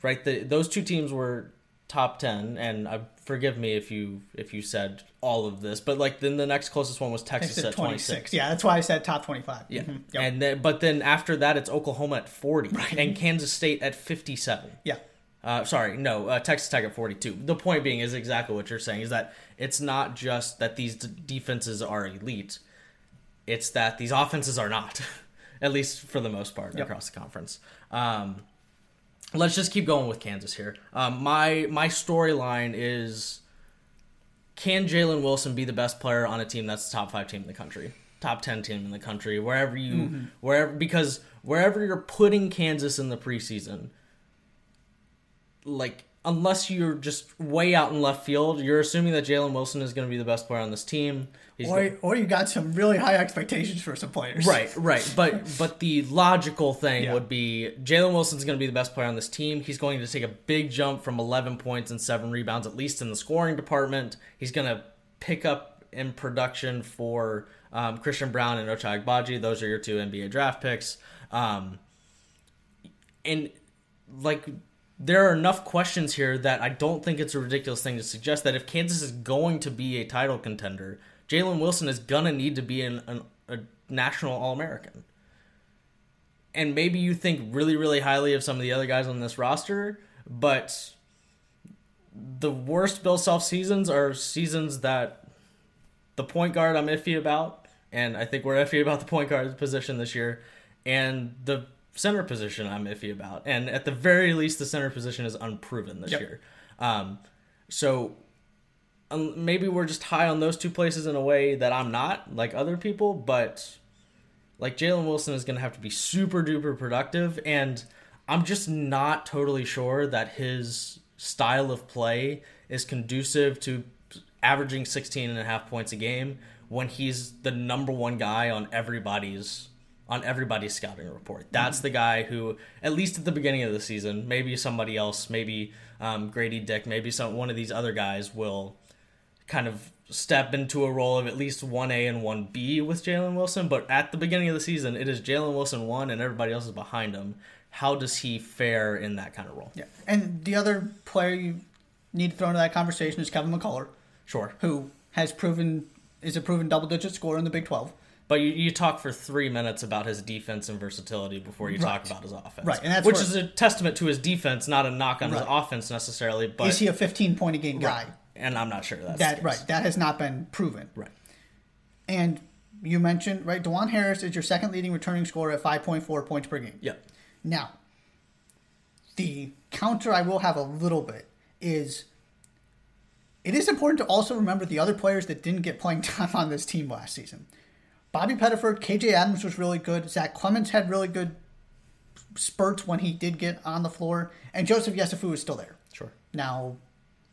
right? The, those two teams were top ten, and uh, forgive me if you if you said all of this, but like then the next closest one was Texas at twenty six. Yeah, that's why I said top twenty five. Yeah, mm-hmm. yep. and then, but then after that, it's Oklahoma at forty right. and Kansas State at fifty seven. Yeah. Uh, sorry, no, uh, Texas Tech at forty-two. The point being is exactly what you're saying, is that it's not just that these d- defenses are elite. It's that these offenses are not, at least for the most part, yep. across the conference. Um, let's just keep going with Kansas here. Um, my my storyline is, can Jalen Wilson be the best player on a team that's the top five team in the country? Top ten team in the country, wherever you, mm-hmm. wherever because wherever you're putting Kansas in the preseason, like, unless you're just way out in left field, you're assuming that Jalen Wilson is going to be the best player on this team. He's or gonna... or you got some really high expectations for some players. Right, right. But but the logical thing yeah. would be Jalen Wilson's going to be the best player on this team. He's going to take a big jump from eleven points and seven rebounds, at least in the scoring department. He's going to pick up in production for um, Christian Brown and Ochai Agbaji. Those are your two N B A draft picks. Um, and, like... There are enough questions here that I don't think it's a ridiculous thing to suggest that if Kansas is going to be a title contender, Jalen Wilson is going to need to be an, an, a national All-American. And maybe you think really, really highly of some of the other guys on this roster, but the worst Bill Self seasons are seasons that the point guard I'm iffy about, and I think we're iffy about the point guard position this year, and the center position I'm iffy about, and at the very least the center position is unproven this yep. year. Um, so um, maybe we're just high on those two places in a way that I'm not, like other people, but like Jalen Wilson is going to have to be super duper productive, and I'm just not totally sure that his style of play is conducive to averaging sixteen and a half points a game when he's the number one guy on everybody's on everybody's scouting report. That's mm-hmm. the guy who, at least at the beginning of the season, maybe somebody else, maybe um, Grady Dick, maybe some one of these other guys will kind of step into a role of at least one A and one B with Jalen Wilson. But at the beginning of the season, it is Jalen Wilson one and everybody else is behind him. How does he fare in that kind of role? Yeah, and the other player you need to throw into that conversation is Kevin McCullough. Sure. Who has proven, is a proven double-digit scorer in the Big twelve. But you, you talk for three minutes about his defense and versatility before you right. talk about his offense. Right. And that's Which where, is a testament to his defense, not a knock on right. his offense necessarily. But is he a fifteen-point-a-game guy? Right. And I'm not sure that's that. Right. That has not been proven. Right. And you mentioned, right, Dajuan Harris is your second leading returning scorer at five point four points per game. Yep. Now, The counter I will have a little bit is it is important to also remember the other players that didn't get playing time on this team last season. Bobby Pettiford, K J Adams was really good. Zach Clemens had really good spurts when he did get on the floor. And Joseph Yesufu is still there. Sure. Now,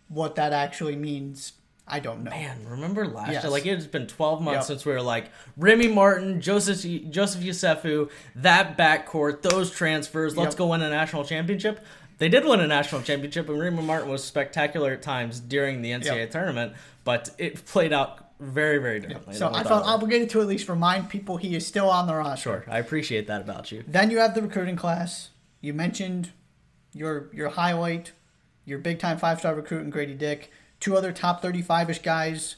what that actually means, I don't know. Man, remember last yes. year? Like, it's been twelve months yep. since we were like, Remy Martin, Joseph Joseph Yesufu, that backcourt, those transfers, let's yep. go win a national championship. They did win a national championship, and Remy Martin was spectacular at times during the N C double A yep. tournament, but it played out very, very differently. So I felt obligated to at least remind people he is still on the roster. Sure, I appreciate that about you. Then you have the recruiting class. You mentioned your your highlight, your big-time five-star recruit in Grady Dick. Two other top thirty-five-ish guys,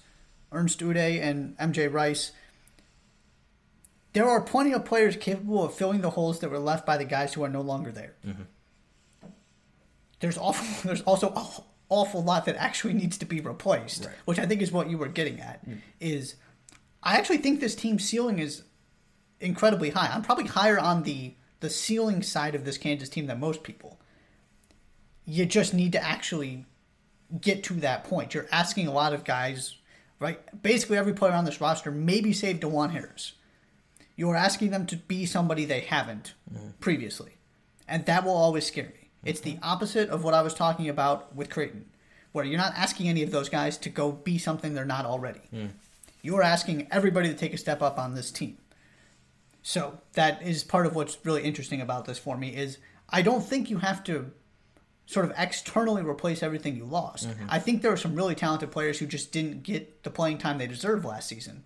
Ernst Ude and M J Rice. There are plenty of players capable of filling the holes that were left by the guys who are no longer there. Mm-hmm. There's awful, there's also a awful lot that actually needs to be replaced, right. which I think is what you were getting at, mm. is I actually think this team's ceiling is incredibly high. I'm probably higher on the, the ceiling side of this Kansas team than most people. You just need to actually get to that point. You're asking a lot of guys, right? Basically every player on this roster, maybe save Dajuan Harris. You're asking them to be somebody they haven't mm. previously. And that will always scare me. It's the opposite of what I was talking about with Creighton, where you're not asking any of those guys to go be something they're not already. Mm. You're asking everybody to take a step up on this team. So that is part of what's really interesting about this for me is I don't think you have to sort of externally replace everything you lost. Mm-hmm. I think there are some really talented players who just didn't get the playing time they deserved last season.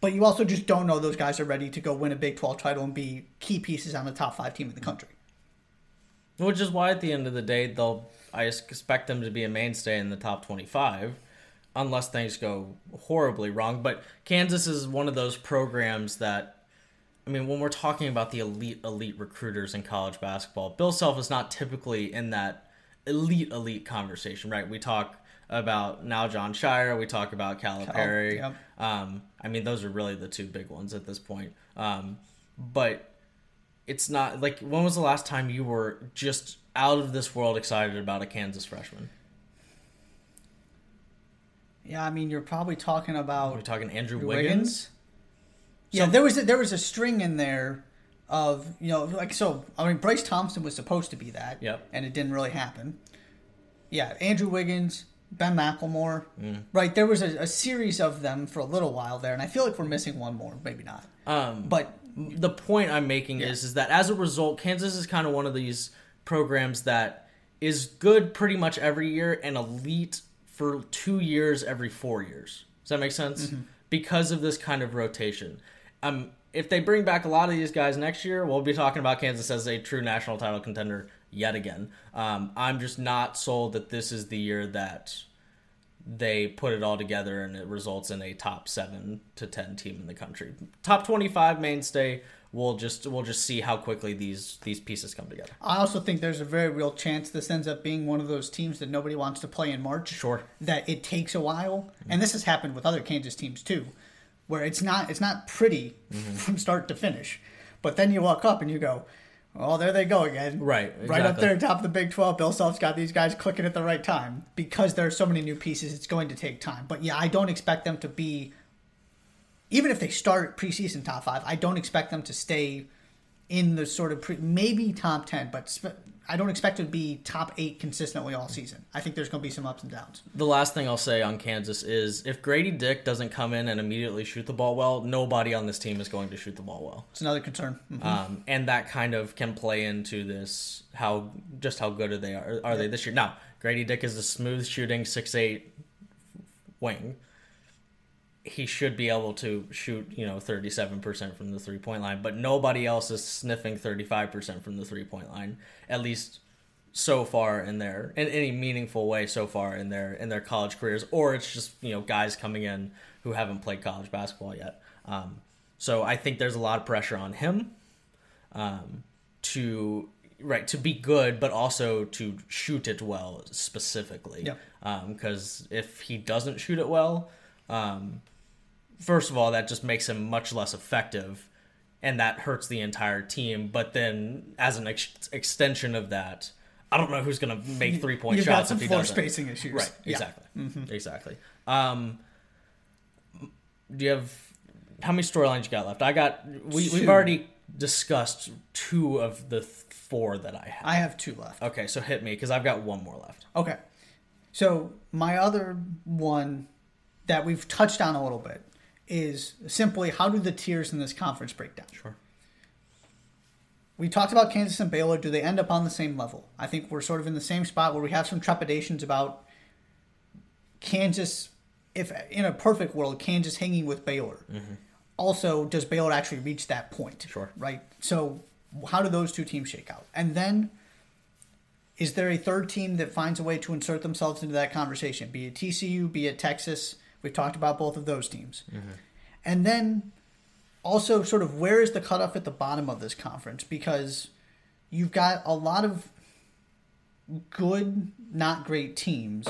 But you also just don't know those guys are ready to go win a Big twelve title and be key pieces on the top five team in the country. Which is why at the end of the day, they'll I expect them to be a mainstay in the top twenty-five, unless things go horribly wrong. But Kansas is one of those programs that, I mean, when we're talking about the elite, elite recruiters in college basketball, Bill Self is not typically in that elite, elite conversation, right? We talk about now John Shire, we talk about Calipari. Cal, yep. um, I mean, those are really the two big ones at this point. Um, but... It's not, like, when was the last time you were just out of this world excited about a Kansas freshman? Yeah, I mean, you're probably talking about... We're talking Andrew Wiggins? Wiggins? Yeah, so, there was a, there was a string in there of, you know, like, so, I mean, Bryce Thompson was supposed to be that, yep. and it didn't really happen. Yeah, Andrew Wiggins, Ben McLemore, mm. right? There was a, a series of them for a little while there, and I feel like we're missing one more, maybe not. Um, but... The point I'm making yeah. is, is that as a result, Kansas is kind of one of these programs that is good pretty much every year and elite for two years every four years. Does that make sense? Mm-hmm. Because of this kind of rotation. Um, if they bring back a lot of these guys next year, we'll be talking about Kansas as a true national title contender yet again. Um, I'm just not sold that this is the year that they put it all together and it results in a top seven to ten team in the country. Top twenty-five mainstay. We'll just we'll just see how quickly these these pieces come together. I also think there's a very real chance this ends up being one of those teams that nobody wants to play in March. Sure. That it takes a while. Mm-hmm. And this has happened with other Kansas teams too, where it's not it's not pretty mm-hmm. from start to finish. But then you walk up and you go, oh, there they go again. Right. Exactly. Right up there on top of the Big twelve. Bill Self's got these guys clicking at the right time. Because there are so many new pieces, it's going to take time. But yeah, I don't expect them to be, even if they start preseason top five, I don't expect them to stay in the sort of, pre, maybe top ten, but sp- I don't expect to be top eight consistently all season. I think there's going to be some ups and downs. The last thing I'll say on Kansas is if Grady Dick doesn't come in and immediately shoot the ball well, nobody on this team is going to shoot the ball well. It's another concern. Mm-hmm. Um, and that kind of can play into this, how just how good are they are, are yeah. they this year. Now, Grady Dick is a smooth shooting six eight wing. He should be able to shoot, you know, thirty-seven percent from the three-point line, but nobody else is sniffing thirty-five percent from the three-point line, at least so far in their, in any meaningful way so far in their in their college careers, or it's just, you know, guys coming in who haven't played college basketball yet. Um, so I think there's a lot of pressure on him um, to... Right, to be good, but also to shoot it well specifically. Yep. Um, because if he doesn't shoot it well... Um, First of all, that just makes him much less effective. and that hurts the entire team. But then as an ex- extension of that, I don't know who's going to make three-point You've shots if he doesn't. You've got some floor spacing issues. Right, exactly. Yeah. Mm-hmm. Exactly. Um, do you have... How many storylines you got left? I got... We, we've already discussed two of the th- four that I have. I have two left. Okay, so hit me, because I've got one more left. Okay. So my other one that we've touched on a little bit is simply how do the tiers in this conference break down? Sure. We talked about Kansas and Baylor. Do they end up on the same level? I think we're sort of in the same spot where we have some trepidations about Kansas, if in a perfect world, Kansas hanging with Baylor. Mm-hmm. Also, does Baylor actually reach that point? Sure. Right? So how do those two teams shake out? And then is there a third team that finds a way to insert themselves into that conversation? Be it T C U, be it Texas. We've talked about both of those teams. Mm-hmm. And then... Also, sort of where is the cutoff at the bottom of this conference? Because you've got a lot of good, not great teams.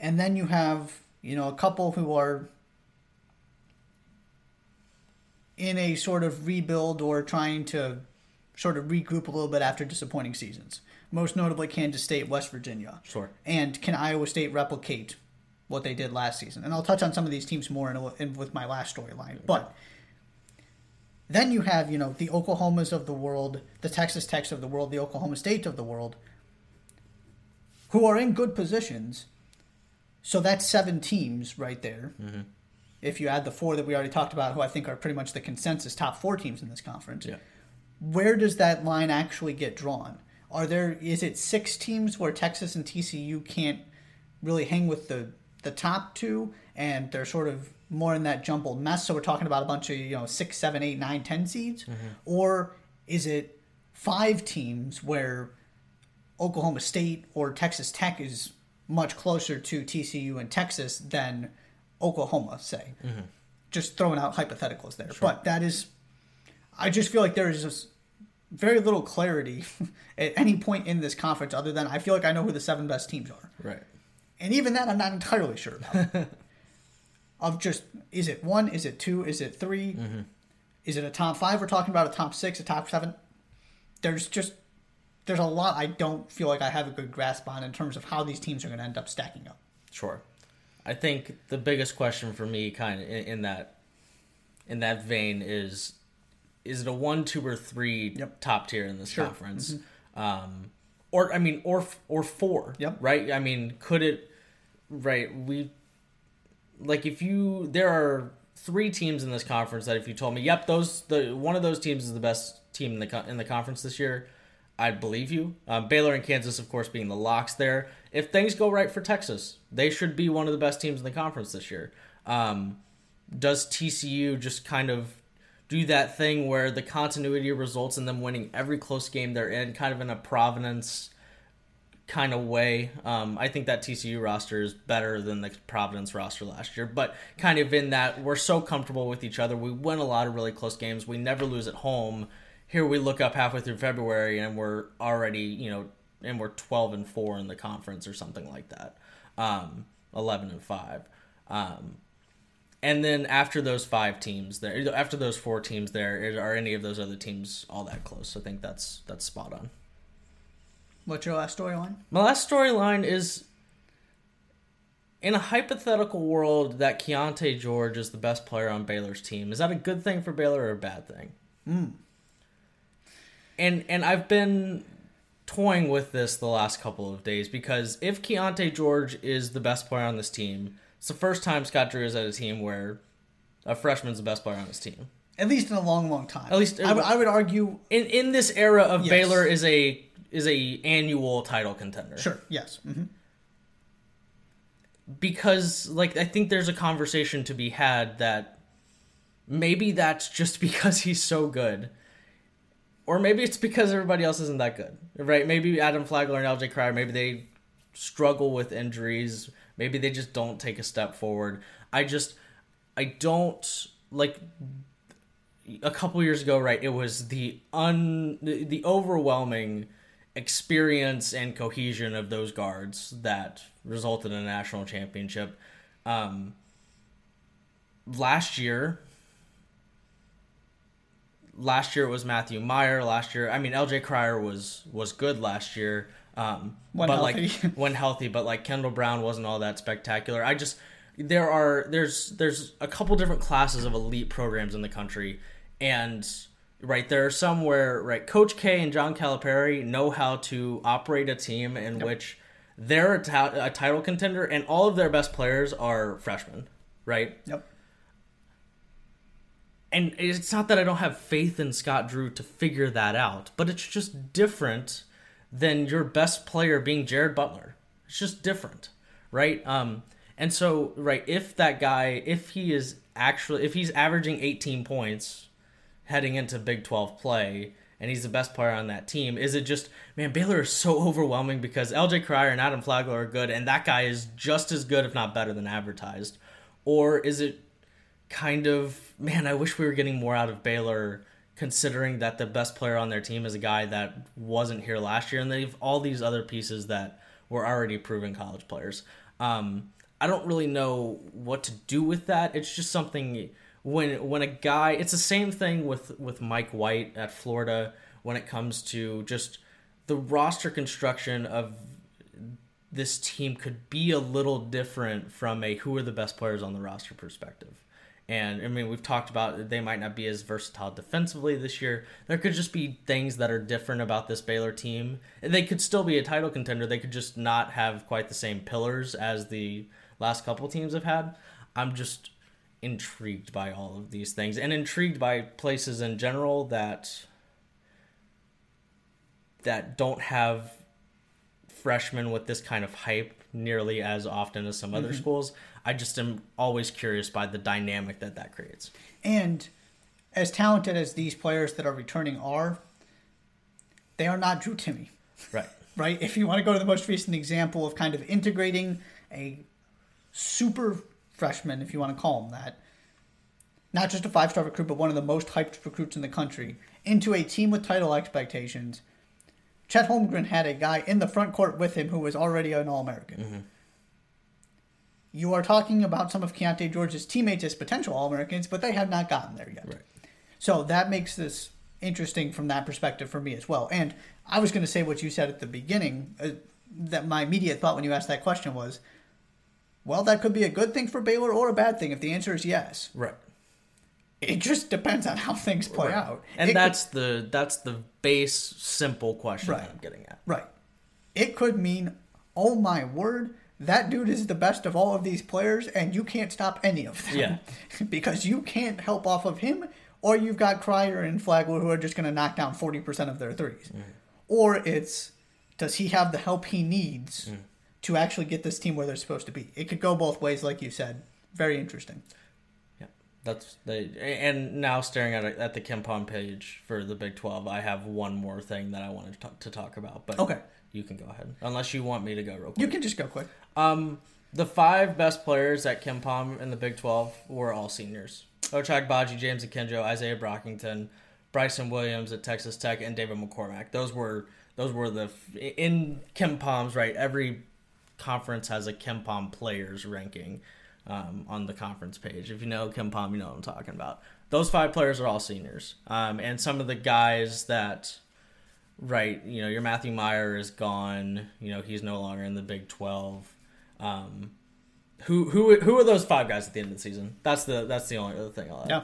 And then you have, you know, a couple who are in a sort of rebuild or trying to sort of regroup a little bit after disappointing seasons. Most notably Kansas State, West Virginia. Sure. And can Iowa State replicate what they did last season? And I'll touch on some of these teams more in, a, in with my last storyline. But... Then you have, you know, the Oklahomas of the world, the Texas Techs of the world, the Oklahoma State of the world, who are in good positions. So that's seven teams right there. Mm-hmm. If you add the four that we already talked about, who I think are pretty much the consensus top four teams in this conference, yeah. Where does that line actually get drawn? Are there, is it six teams where Texas and T C U can't really hang with the, the top two, and they're sort of more in that jumbled mess? So we're talking about a bunch of, you know, six, seven, eight, nine, ten seeds. Mm-hmm. Or is it five teams where Oklahoma State or Texas Tech is much closer to T C U and Texas than Oklahoma, say? Mm-hmm. Just throwing out hypotheticals there. Sure. But that is, I just feel like there is just very little clarity at any point in this conference, other than I feel like I know who the seven best teams are. Right. And even that I'm not entirely sure about. Of just, is it one, is it two, is it three, mm-hmm. is it a top five we're talking about, a top six, a top seven? There's just, there's a lot I don't feel like I have a good grasp on in terms of how these teams are going to end up stacking up. Sure. I think the biggest question for me kind of in, in that in that vein is, is it a one, two, or three yep. top tier in this sure. conference? Mm-hmm. Um, or, I mean, or, or four, yep. right? I mean, could it, right, we... Like if you, there are three teams in this conference that if you told me, yep, those the one of those teams is the best team in the in the conference this year, I'd believe you. Um, Baylor and Kansas, of course, being the locks there. If things go right for Texas, they should be one of the best teams in the conference this year. Um, does T C U just kind of do that thing where the continuity results in them winning every close game they're in, kind of in a Providence kind of way? Um, I think that T C U roster is better than the Providence roster last year, but kind of in that we're so comfortable with each other. We win a lot of really close games. We never lose at home. Here we look up halfway through February and we're already, you know, and we're twelve and four in the conference or something like that. Um, eleven and five. Um, and then after those five teams there, after those four teams there, are any of those other teams all that close? I think that's, that's spot on. What's your last storyline? My last storyline is, in a hypothetical world that Keyontae George is the best player on Baylor's team, is that a good thing for Baylor or a bad thing? Mm. And and I've been toying with this the last couple of days, because if Keyontae George is the best player on this team, it's the first time Scott Drew is at a team where a freshman's the best player on his team. At least in a long, long time. At least I would, I would argue... In, in this era of yes. Baylor is a... is a annual title contender. Sure, yes. Mm-hmm. Because, like, I think there's a conversation to be had that maybe that's just because he's so good. Or maybe it's because everybody else isn't that good, right? Maybe Adam Flagler and L J Cryer, maybe they struggle with injuries. Maybe they just don't take a step forward. I just, I don't, like... A couple years ago, right, it was the un, the, the overwhelming... experience and cohesion of those guards that resulted in a national championship. Um, last year, Last year it was Matthew Meyer. Last year, I mean, L J Cryer was was good last year. Um, when but healthy. like when healthy, but like Kendall Brown wasn't all that spectacular. I just there are there's there's a couple different classes of elite programs in the country, and right there are some where right Coach K and John Calipari know how to operate a team in yep. which they're a, t- a title contender, and all of their best players are freshmen, right? Yep. And it's not that I don't have faith in Scott Drew to figure that out, but it's just different than your best player being Jared Butler. It's just different, right? Um, and so, right, if that guy, if he is actually, if he's averaging eighteen points heading into Big twelve play, and he's the best player on that team, is it just, man, Baylor is so overwhelming because L J Cryer and Adam Flagler are good, and that guy is just as good, if not better, than advertised? Or is it kind of, man, I wish we were getting more out of Baylor, considering that the best player on their team is a guy that wasn't here last year, and they've all these other pieces that were already proven college players. Um, I don't really know what to do with that. It's just something when when a guy, it's the same thing with, with Mike White at Florida when it comes to just the roster construction of this team could be a little different from a who are the best players on the roster perspective. And, I mean, we've talked about they might not be as versatile defensively this year. There could just be things that are different about this Baylor team. They could still be a title contender. They could just not have quite the same pillars as the last couple teams have had. I'm just intrigued by all of these things and intrigued by places in general that that don't have freshmen with this kind of hype nearly as often as some mm-hmm. other schools. I just am always curious by the dynamic that that creates. And as talented as these players that are returning are, they are not Drew Timme. Right. Right? If you want to go to the most recent example of kind of integrating a super freshman, if you want to call him that, not just a five-star recruit, but one of the most hyped recruits in the country, into a team with title expectations, Chet Holmgren had a guy in the front court with him who was already an All-American. Mm-hmm. You are talking about some of Keyontae George's teammates as potential All-Americans, but they have not gotten there yet. Right. So that makes this interesting from that perspective for me as well. And I was going to say what you said at the beginning, uh, that my immediate thought when you asked that question was, well, that could be a good thing for Baylor or a bad thing if the answer is yes. Right. It just depends on how things play right. out. And it that's could, the that's the base, simple question right. that I'm getting at. Right. It could mean, oh my word, that dude is the best of all of these players, and you can't stop any of them. Yeah. Because you can't help off of him, or you've got Cryer and Flagler who are just going to knock down forty percent of their threes. Mm. Or it's, does he have the help he needs mm. to actually get this team where they're supposed to be? It could go both ways, like you said. Very interesting. Yeah. That's the, and now staring at at the Kempom page for the Big twelve, I have one more thing that I wanted to talk, to talk about. But okay. You can go ahead, unless you want me to go real quick. You can just go quick. Um, the five best players at Kempom in the Big twelve were all seniors. Ochag Baji, James Akinjo, Isaiah Brockington, Bryson Williams at Texas Tech, and David McCormack. Those were those were the in Kempom's right. Every conference has a Kempom players ranking um, on the conference page. If you know Kempom, you know what I'm talking about. Those five players are all seniors, um, and some of the guys that. Right, you know, your Matthew Meyer is gone. You know, he's no longer in the Big twelve. Um, who who who are those five guys at the end of the season? That's the that's the only other thing I'll add. Yeah,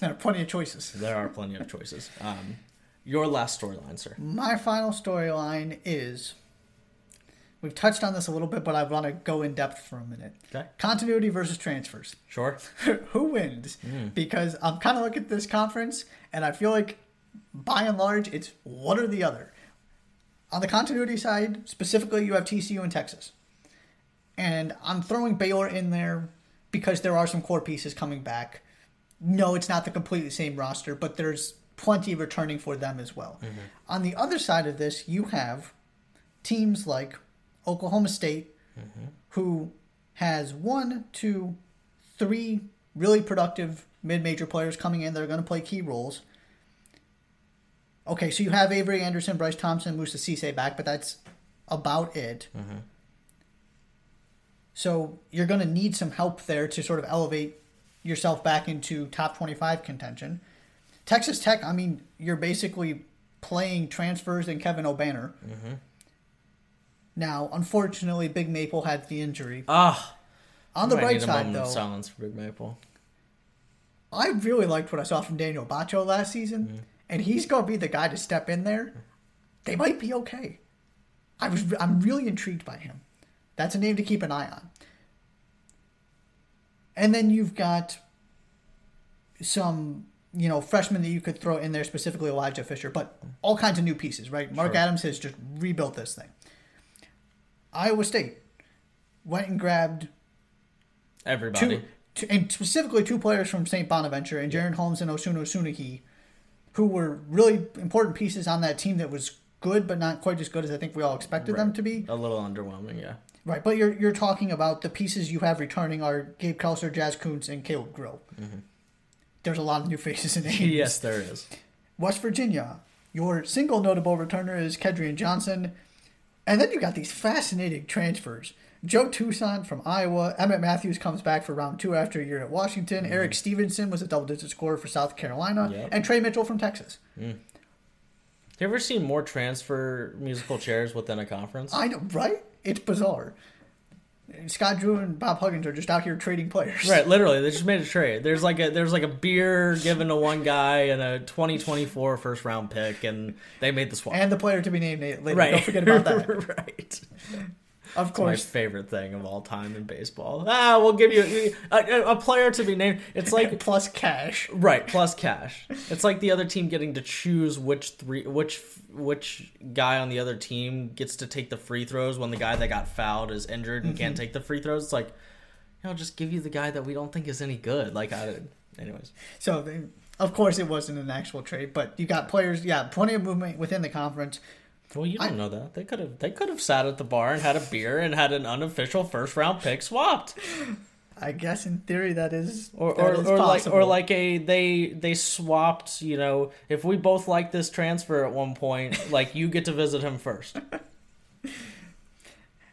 there are plenty of choices. There are plenty of choices. Um, your last storyline, sir. My final storyline is, we've touched on this a little bit, but I want to go in depth for a minute. Okay. Continuity versus transfers. Sure. Who wins? Mm. Because I'm kind of looking at this conference, and I feel like, by and large, it's one or the other. On the continuity side, specifically, you have T C U and Texas. And I'm throwing Baylor in there because there are some core pieces coming back. No, it's not the completely same roster, but there's plenty returning for them as well. Mm-hmm. On the other side of this, you have teams like Oklahoma State, mm-hmm. who has one, two, three really productive mid-major players coming in that are going to play key roles. Okay, so you have Avery Anderson, Bryce Thompson, Musa Cisse back, but that's about it. Mm-hmm. So you're going to need some help there to sort of elevate yourself back into top twenty-five contention. Texas Tech, I mean, you're basically playing transfers and Kevin O'Banner. Mm-hmm. Now, unfortunately, Big Maple had the injury. Ah, on the bright side, though, silence for Big Maple. I really liked what I saw from Daniel Bacho last season, mm-hmm. and he's going to be the guy to step in there. They might be okay. I was, I'm really intrigued by him. That's a name to keep an eye on. And then you've got some, you know, freshmen that you could throw in there, specifically Elijah Fisher, but all kinds of new pieces, right? Mark sure. Adams has just rebuilt this thing. Iowa State went and grabbed everybody. Two, two, and specifically two players from Saint Bonaventure and Jaron Holmes and Osunu Sunuhi, who were really important pieces on that team that was good, but not quite as good as I think we all expected right. them to be. A little underwhelming, yeah. Right, but you're you're talking about the pieces you have returning are Gabe Kelser, Jazz Kuntz, and Caleb Grill. Mm-hmm. There's a lot of new faces in names. Yes, there is. West Virginia, your single notable returner is Kedrian Johnson. And then you got these fascinating transfers. Joe Tucson from Iowa. Emmett Matthews comes back for round two after a year at Washington. Mm-hmm. Eric Stevenson was a double-digit scorer for South Carolina. Yep. And Trey Mitchell from Texas. Mm. You ever seen more transfer musical chairs within a conference? I know, right? It's bizarre. Scott Drew and Bob Huggins are just out here trading players. Right, literally. They just made a trade. There's like a there's like a beer given to one guy and a twenty twenty-four first round pick, and they made the swap. And the player to be named later. Right. Don't forget about that. Right. Of course. It's my favorite thing of all time in baseball. Ah, we'll give you a, a, a player to be named. It's like plus cash. Right, plus cash. It's like the other team getting to choose which three, which which guy on the other team gets to take the free throws when the guy that got fouled is injured and mm-hmm. can't take the free throws. It's like, you know, just give you the guy that we don't think is any good. Like, I, anyways. So, of course, it wasn't an actual trade, but you got players. Yeah, plenty of movement within the conference. Well, you don't I, know that. They could have they could have sat at the bar and had a beer and had an unofficial first round pick swapped. I guess in theory that is or that or, is or like or like a they they swapped, you know, if we both like this transfer at one point, like you get to visit him first.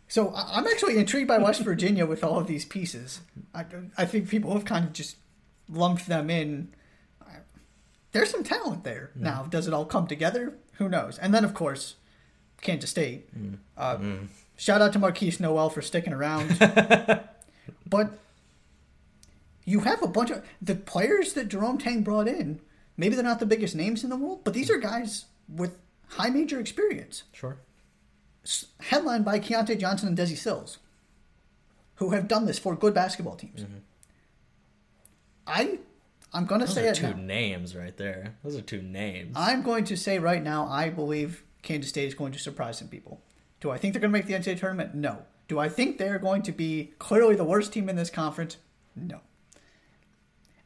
So I'm actually intrigued by West Virginia with all of these pieces. I I think people have kind of just lumped them in. There's some talent there. Mm. Now, does it all come together? Who knows? And then of course Kansas State. Mm. Uh, mm. Shout out to Marquise Noel for sticking around. But you have a bunch of the players that Jerome Tang brought in. Maybe they're not the biggest names in the world, but these are guys with high major experience. Sure. Headlined by Keyontae Johnson and Desi Sills, who have done this for good basketball teams. Mm-hmm. I, I'm going to say it. Those are two names right there. Those are two names. I'm going to say right now, I believe Kansas State is going to surprise some people. Do I think they're going to make the N C double A tournament? No. Do I think they're going to be clearly the worst team in this conference? No.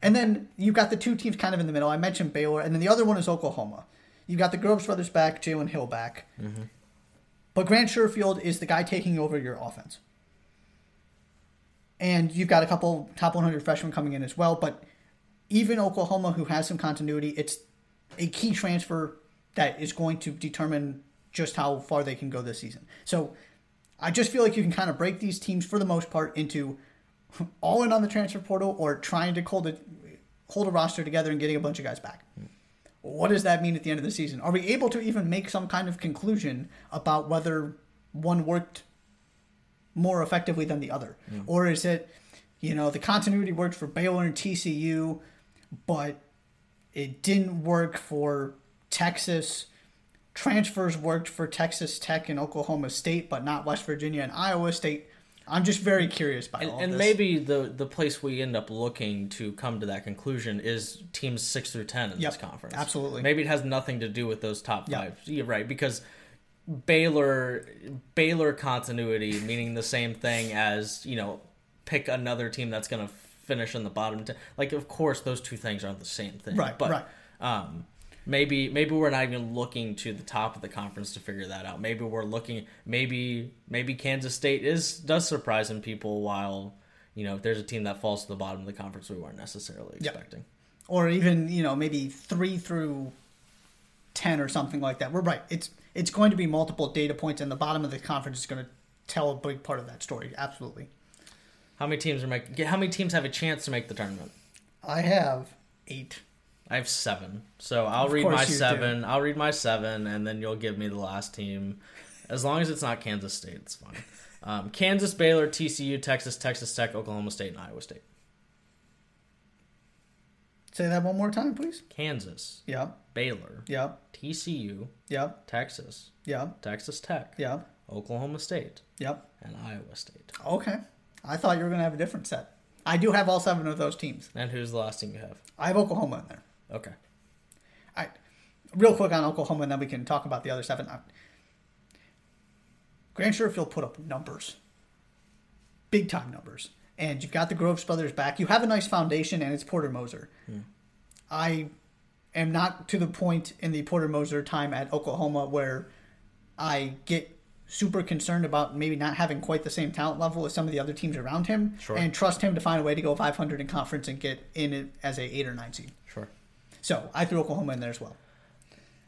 And then you've got the two teams kind of in the middle. I mentioned Baylor, and then the other one is Oklahoma. You've got the Groves brothers back, Jalen Hill back. Mm-hmm. But Grant Sherfield is the guy taking over your offense. And you've got a couple top one hundred freshmen coming in as well, but even Oklahoma, who has some continuity, it's a key transfer that is going to determine just how far they can go this season. So I just feel like you can kind of break these teams, for the most part, into all in on the transfer portal or trying to hold a, hold a roster together and getting a bunch of guys back. What does that mean at the end of the season? Are we able to even make some kind of conclusion about whether one worked more effectively than the other? Mm. Or is it, you know, the continuity worked for Baylor and T C U, but it didn't work for Texas. Transfers worked for Texas Tech and Oklahoma State, but not West Virginia and Iowa State. I'm just very curious by and, all and this. And maybe the, the place we end up looking to come to that conclusion is teams six through ten in yep, this conference. Absolutely. Maybe it has nothing to do with those top yep. five. You're right, because Baylor Baylor continuity, meaning the same thing as, you know, pick another team that's going to finish in the bottom ten. Like, of course, those two things aren't the same thing. Right, but, right. Um, maybe maybe we're not even looking to the top of the conference to figure that out. Maybe we're looking. Maybe maybe Kansas State is does surprise some people, while, you know, if there's a team that falls to the bottom of the conference we weren't necessarily expecting. Yep. Or even, you know, maybe three through ten or something like that. We're right. It's it's going to be multiple data points, and the bottom of the conference is going to tell a big part of that story. Absolutely. How many teams are make? How many teams have a chance to make the tournament? I have eight. I have seven. So I'll read my seven. Do. I'll read my seven, and then you'll give me the last team. As long as it's not Kansas State, it's fine. Um, Kansas, Baylor, T C U, Texas, Texas Tech, Oklahoma State, and Iowa State. Say that one more time, please. Kansas. Yeah. Baylor. Yeah. T C U. Yeah. Texas. Yeah. Texas Tech. Yeah. Oklahoma State. Yep. And Iowa State. Okay. I thought you were going to have a different set. I do have all seven of those teams. And who's the last team you have? I have Oklahoma in there. Okay. All right. Real quick on Oklahoma, and then we can talk about the other seven. Grant Sherfield put up numbers. Big-time numbers. And you've got the Groves brothers back. You have a nice foundation, and it's Porter Moser. Hmm. I am not to the point in the Porter Moser time at Oklahoma where I get super concerned about maybe not having quite the same talent level as some of the other teams around him, sure, and trust him to find a way to go five hundred in conference and get in it as a eight or nine seed. Sure. So I threw Oklahoma in there as well.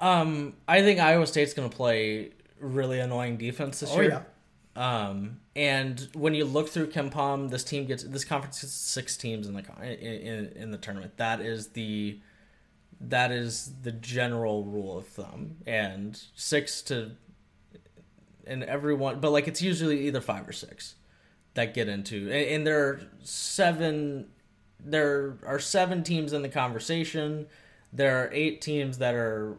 Um, I think Iowa State's going to play really annoying defense this oh, year. Yeah. Um, and when you look through KenPom, this team gets this conference gets six teams in the in, in the tournament. That is the that is the general rule of thumb, and six to. And everyone, but like it's usually either five or six that get into, and, and there are seven. There are seven teams in the conversation. There are eight teams that are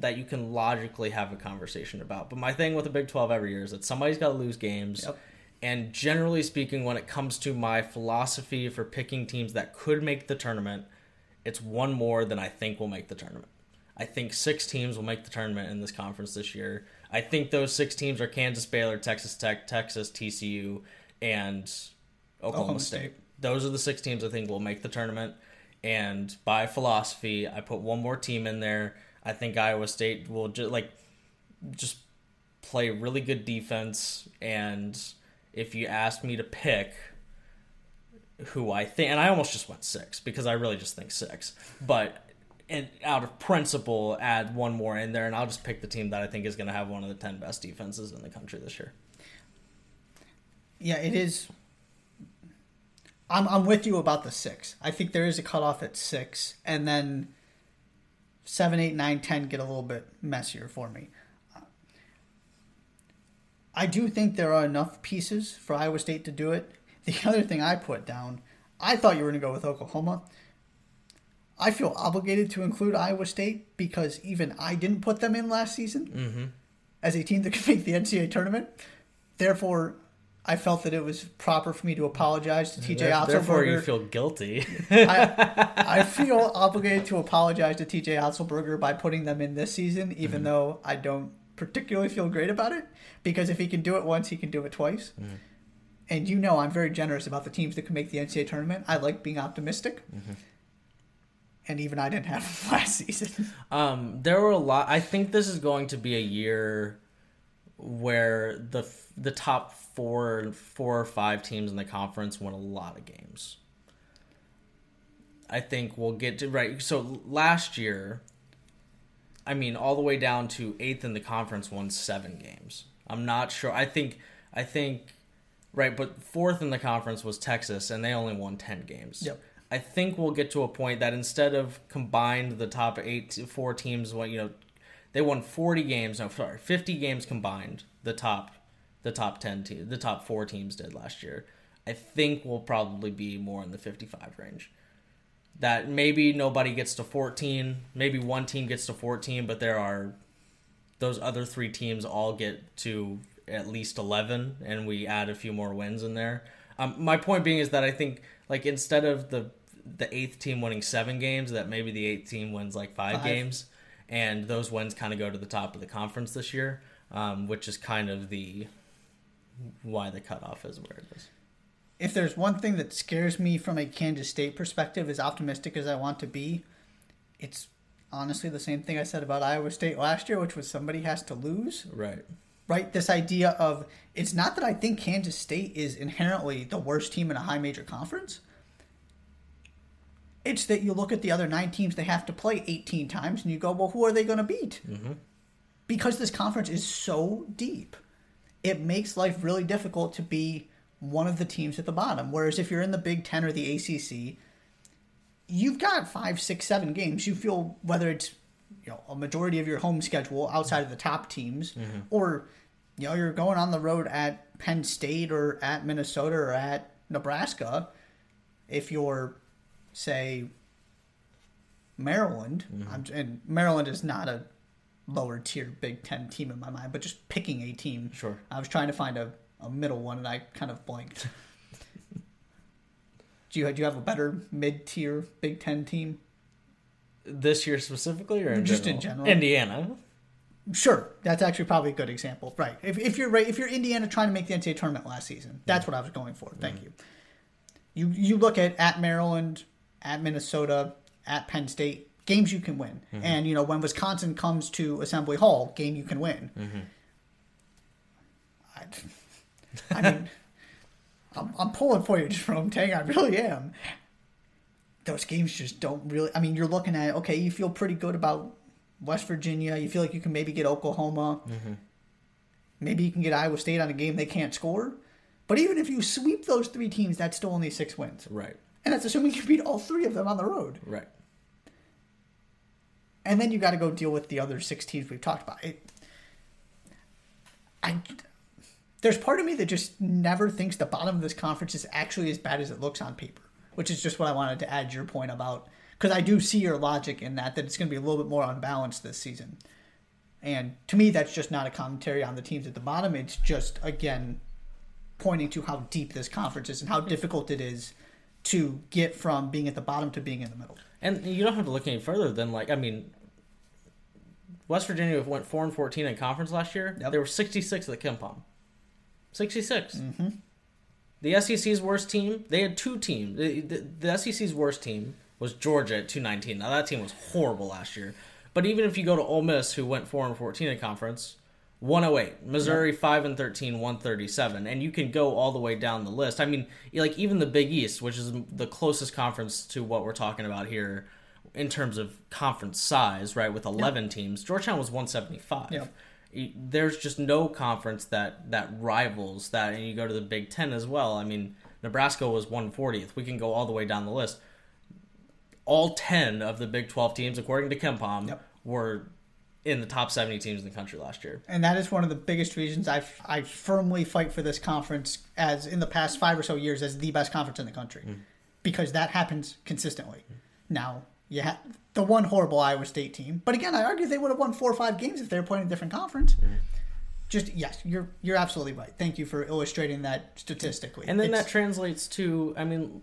that you can logically have a conversation about. But my thing with the Big twelve every year is that somebody's got to lose games. Yep. And generally speaking, when it comes to my philosophy for picking teams that could make the tournament, it's one more than I think will make the tournament. I think six teams will make the tournament in this conference this year. I think those six teams are Kansas, Baylor, Texas Tech, Texas, T C U, and Oklahoma, Oklahoma State. State. Those are the six teams I think will make the tournament. And by philosophy, I put one more team in there. I think Iowa State will just like just play really good defense. And if you asked me to pick who I think, and I almost just went six because I really just think six, but. And out of principle, add one more in there, and I'll just pick the team that I think is going to have one of the ten best defenses in the country this year. Yeah, it is. I'm I'm with you about the six. I think there is a cutoff at six, and then seven, eight, nine, ten get a little bit messier for me. I do think there are enough pieces for Iowa State to do it. The other thing I put down, I thought you were going to go with Oklahoma. I feel obligated to include Iowa State because even I didn't put them in last season mm-hmm. as a team that could make the N C double A tournament. Therefore, I felt that it was proper for me to apologize to T J Otzelberger. Therefore, you feel guilty. I, I feel obligated to apologize to T J Otzelberger by putting them in this season, even mm-hmm. though I don't particularly feel great about it. Because if he can do it once, he can do it twice. Mm-hmm. And you know I'm very generous about the teams that can make the N C double A tournament. I like being optimistic. Mm-hmm. And even I didn't have him last season. Um, there were a lot. I think this is going to be a year where the the top four, four or five teams in the conference won a lot of games. I think we'll get to right. So last year, I mean, all the way down to eighth in the conference won seven games. I'm not sure. I think. I think. Right, but fourth in the conference was Texas, and they only won ten games. Yep. I think we'll get to a point that instead of combined the top eight, four teams, well, you know, they won forty games. No, sorry, fifty games combined. The top, the top ten teams, the top four teams did last year. I think we'll probably be more in the fifty-five range. That maybe nobody gets to fourteen, maybe one team gets to fourteen, but there are those other three teams all get to at least eleven, and we add a few more wins in there. Um, my point being is that I think like instead of the the eighth team winning seven games, that maybe the eighth team wins like five, five. games, and those wins kind of go to the top of the conference this year, um, which is kind of the why the cutoff is where it is. If there's one thing that scares me from a Kansas State perspective, as optimistic as I want to be, it's honestly the same thing I said about Iowa State last year, which was somebody has to lose. Right. Right, this idea of it's not that I think Kansas State is inherently the worst team in a high major conference. It's that you look at the other nine teams they have to play eighteen times and you go, well, who are they going to beat? Mm-hmm. Because this conference is so deep, it makes life really difficult to be one of the teams at the bottom. Whereas if you're in the Big Ten or the A C C, you've got five, six, seven games. You feel whether it's you know a majority of your home schedule outside of the top teams, mm-hmm. or you know you're going on the road at Penn State or at Minnesota or at Nebraska. If you're, say, Maryland, mm-hmm. I'm, and Maryland is not a lower tier Big Ten team in my mind, but just picking a team. Sure. I was trying to find a, a middle one, and I kind of blanked. Do you do you have a better mid-tier Big Ten team? This year specifically, or in just general? in general? Indiana. Sure, that's actually probably a good example, right? If if you're right, if you're Indiana trying to make the N C double A tournament last season, that's mm-hmm. what I was going for. Thank mm-hmm. you. You you look at at Maryland, at Minnesota, at Penn State, games you can win. Mm-hmm. And, you know, when Wisconsin comes to Assembly Hall, game you can win. Mm-hmm. I, I mean, I'm, I'm pulling for you just from Tang. I really am. Those games just don't really... I mean, you're looking at, okay, you feel pretty good about West Virginia. You feel like you can maybe get Oklahoma. Mm-hmm. Maybe you can get Iowa State on a game they can't score. But even if you sweep those three teams, that's still only six wins. Right. And that's assuming you beat all three of them on the road. Right. And then you got to go deal with the other six teams we've talked about. It, I, there's part of me that just never thinks the bottom of this conference is actually as bad as it looks on paper, which is just what I wanted to add your point about. Because I do see your logic in that, that it's going to be a little bit more unbalanced this season. And to me, that's just not a commentary on the teams at the bottom. It's just, again... pointing to how deep this conference is and how difficult it is to get from being at the bottom to being in the middle. And you don't have to look any further than, like, I mean, West Virginia went four and fourteen in conference last year. Yep. They were sixty-sixth at KenPom. sixty-six. Mm-hmm. The S E C's worst team, they had two teams. The, the, the S E C's worst team was Georgia at two nineteen. Now, that team was horrible last year. But even if you go to Ole Miss, who went four and fourteen in conference... one oh eight. Missouri, yep. five and thirteen, one thirty-seven. And you can go all the way down the list. I mean, like, even the Big East, which is the closest conference to what we're talking about here in terms of conference size, right, with eleven yep. teams, Georgetown was one seventy-five. Yep. There's just no conference that, that rivals that. And you go to the Big Ten as well. I mean, Nebraska was one fortieth. We can go all the way down the list. All ten of the Big twelve teams, according to KenPom, yep. were... in the top seventy teams in the country last year. And that is one of the biggest reasons I I firmly fight for this conference as in the past five or so years as the best conference in the country. Mm. Because that happens consistently. Mm. Now, you have the one horrible Iowa State team. But again, I argue they would have won four or five games if they were playing a different conference. Mm. Just, yes, you're you're absolutely right. Thank you for illustrating that statistically. And then it's, that translates to, I mean,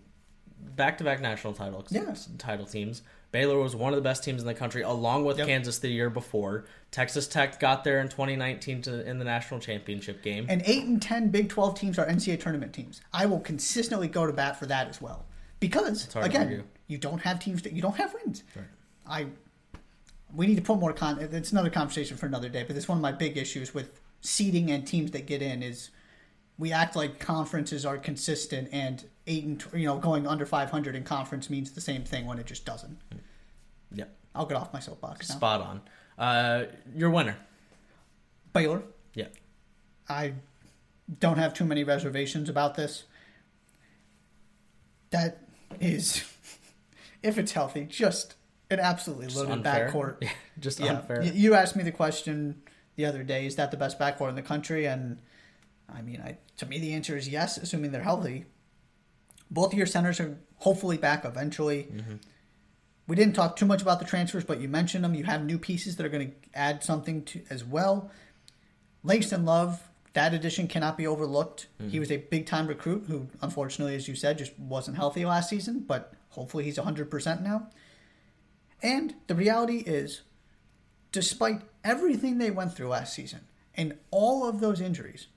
back-to-back national title, yeah. title teams. Baylor was one of the best teams in the country, along with yep. Kansas the year before. Texas Tech got there in twenty nineteen to, in the national championship game. And eight and ten Big twelve teams are N C double A tournament teams. I will consistently go to bat for that as well. Because, again, you don't have teams that you don't have wins. Right. I We need to put more con. It's another conversation for another day, but it's one of my big issues with seeding and teams that get in is we act like conferences are consistent and eight and you know going under five hundred in conference means the same thing when it just doesn't. Yep. I'll get off my soapbox. Now. Spot on. Uh, your winner, Baylor. Yeah. I don't have too many reservations about this. That is, if it's healthy, just an absolutely just loaded unfair. Backcourt. Yeah, just yeah. unfair. You asked me the question the other day: is that the best backcourt in the country? And I mean, I, to me, the answer is yes, assuming they're healthy. Both of your centers are hopefully back eventually. Mm-hmm. We didn't talk too much about the transfers, but you mentioned them. You have new pieces that are going to add something to as well. Langston Love, that addition cannot be overlooked. Mm-hmm. He was a big-time recruit who, unfortunately, as you said, just wasn't healthy last season, but hopefully he's one hundred percent now. And the reality is, despite everything they went through last season and all of those injuries...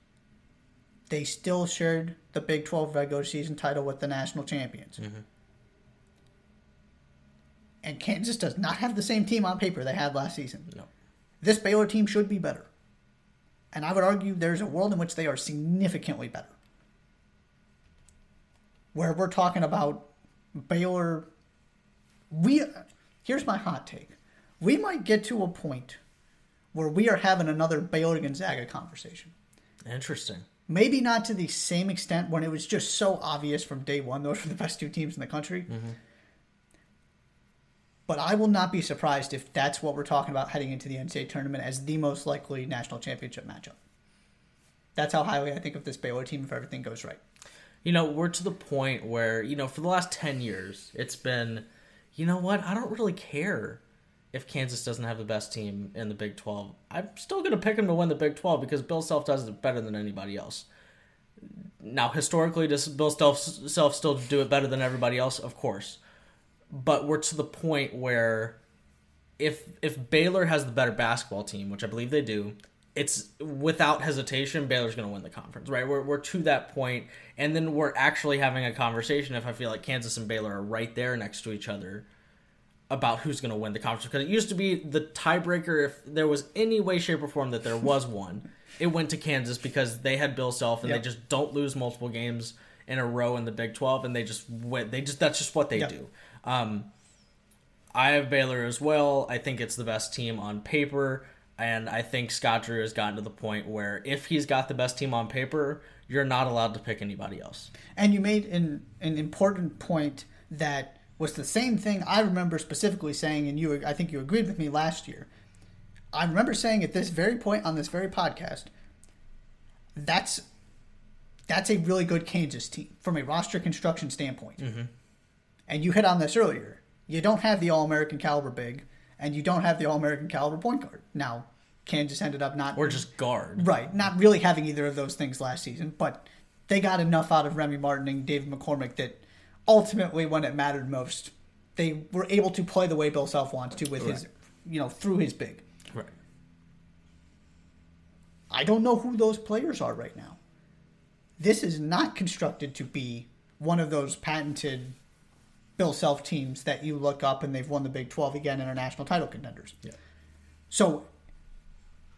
they still shared the Big twelve regular season title with the national champions. Mm-hmm. And Kansas does not have the same team on paper they had last season. No. This Baylor team should be better. And I would argue there's a world in which they are significantly better. Where we're talking about Baylor... we here's my hot take. We might get to a point where we are having another Baylor-Gonzaga conversation. Interesting. Maybe not to the same extent when it was just so obvious from day one those were the best two teams in the country. Mm-hmm. But I will not be surprised if that's what we're talking about heading into the N C double A tournament as the most likely national championship matchup. That's how highly I think of this Baylor team if everything goes right. You know, we're to the point where, you know, for the last ten years, it's been, you know what, I don't really care if Kansas doesn't have the best team in the Big twelve. I'm still going to pick them to win the Big twelve because Bill Self does it better than anybody else. Now, historically, does Bill Self still do it better than everybody else? Of course. But we're to the point where if if Baylor has the better basketball team, which I believe they do, it's without hesitation, Baylor's going to win the conference, right? We're we're to that point, and then we're actually having a conversation if I feel like Kansas and Baylor are right there next to each other about who's going to win the conference. Because it used to be the tiebreaker, if there was any way, shape, or form that there was one, it went to Kansas because they had Bill Self, and yep. they just don't lose multiple games in a row in the Big twelve, and they just win. They just that's just what they yep. do. Um, I have Baylor as well. I think it's the best team on paper, and I think Scott Drew has gotten to the point where if he's got the best team on paper, you're not allowed to pick anybody else. And you made an, an important point that was the same thing I remember specifically saying, and you I think you agreed with me last year. I remember saying at this very point on this very podcast, that's that's a really good Kansas team from a roster construction standpoint. Mm-hmm. And you hit on this earlier. You don't have the All-American caliber big, and you don't have the All-American caliber point guard. Now, Kansas ended up not... Or just guard. Right. Not really having either of those things last season, but they got enough out of Remy Martin and David McCormick that ultimately, when it mattered most, they were able to play the way Bill Self wants to with right. his, you know, through his big. Right. I don't know who those players are right now. This is not constructed to be one of those patented Bill Self teams that you look up and they've won the Big twelve again and are national title contenders. Yeah. So,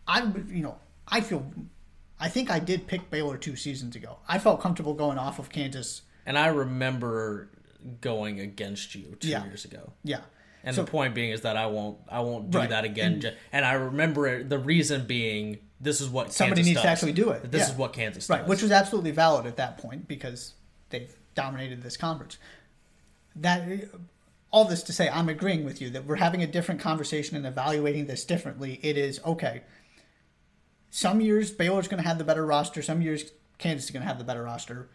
I you know I feel I think I did pick Baylor two seasons ago. I felt comfortable going off of Kansas, and I remember going against you two yeah. years ago. Yeah. And so, the point being is that I won't I won't do right. that again. And, and I remember it, the reason being this is what somebody Kansas needs does. to actually do it. This yeah. is what Kansas right. does. Right, which was absolutely valid at that point because they've dominated this conference. That all this to say, I'm agreeing with you that we're having a different conversation and evaluating this differently. It is okay. Some years Baylor's going to have the better roster. Some years Kansas is going to have the better roster.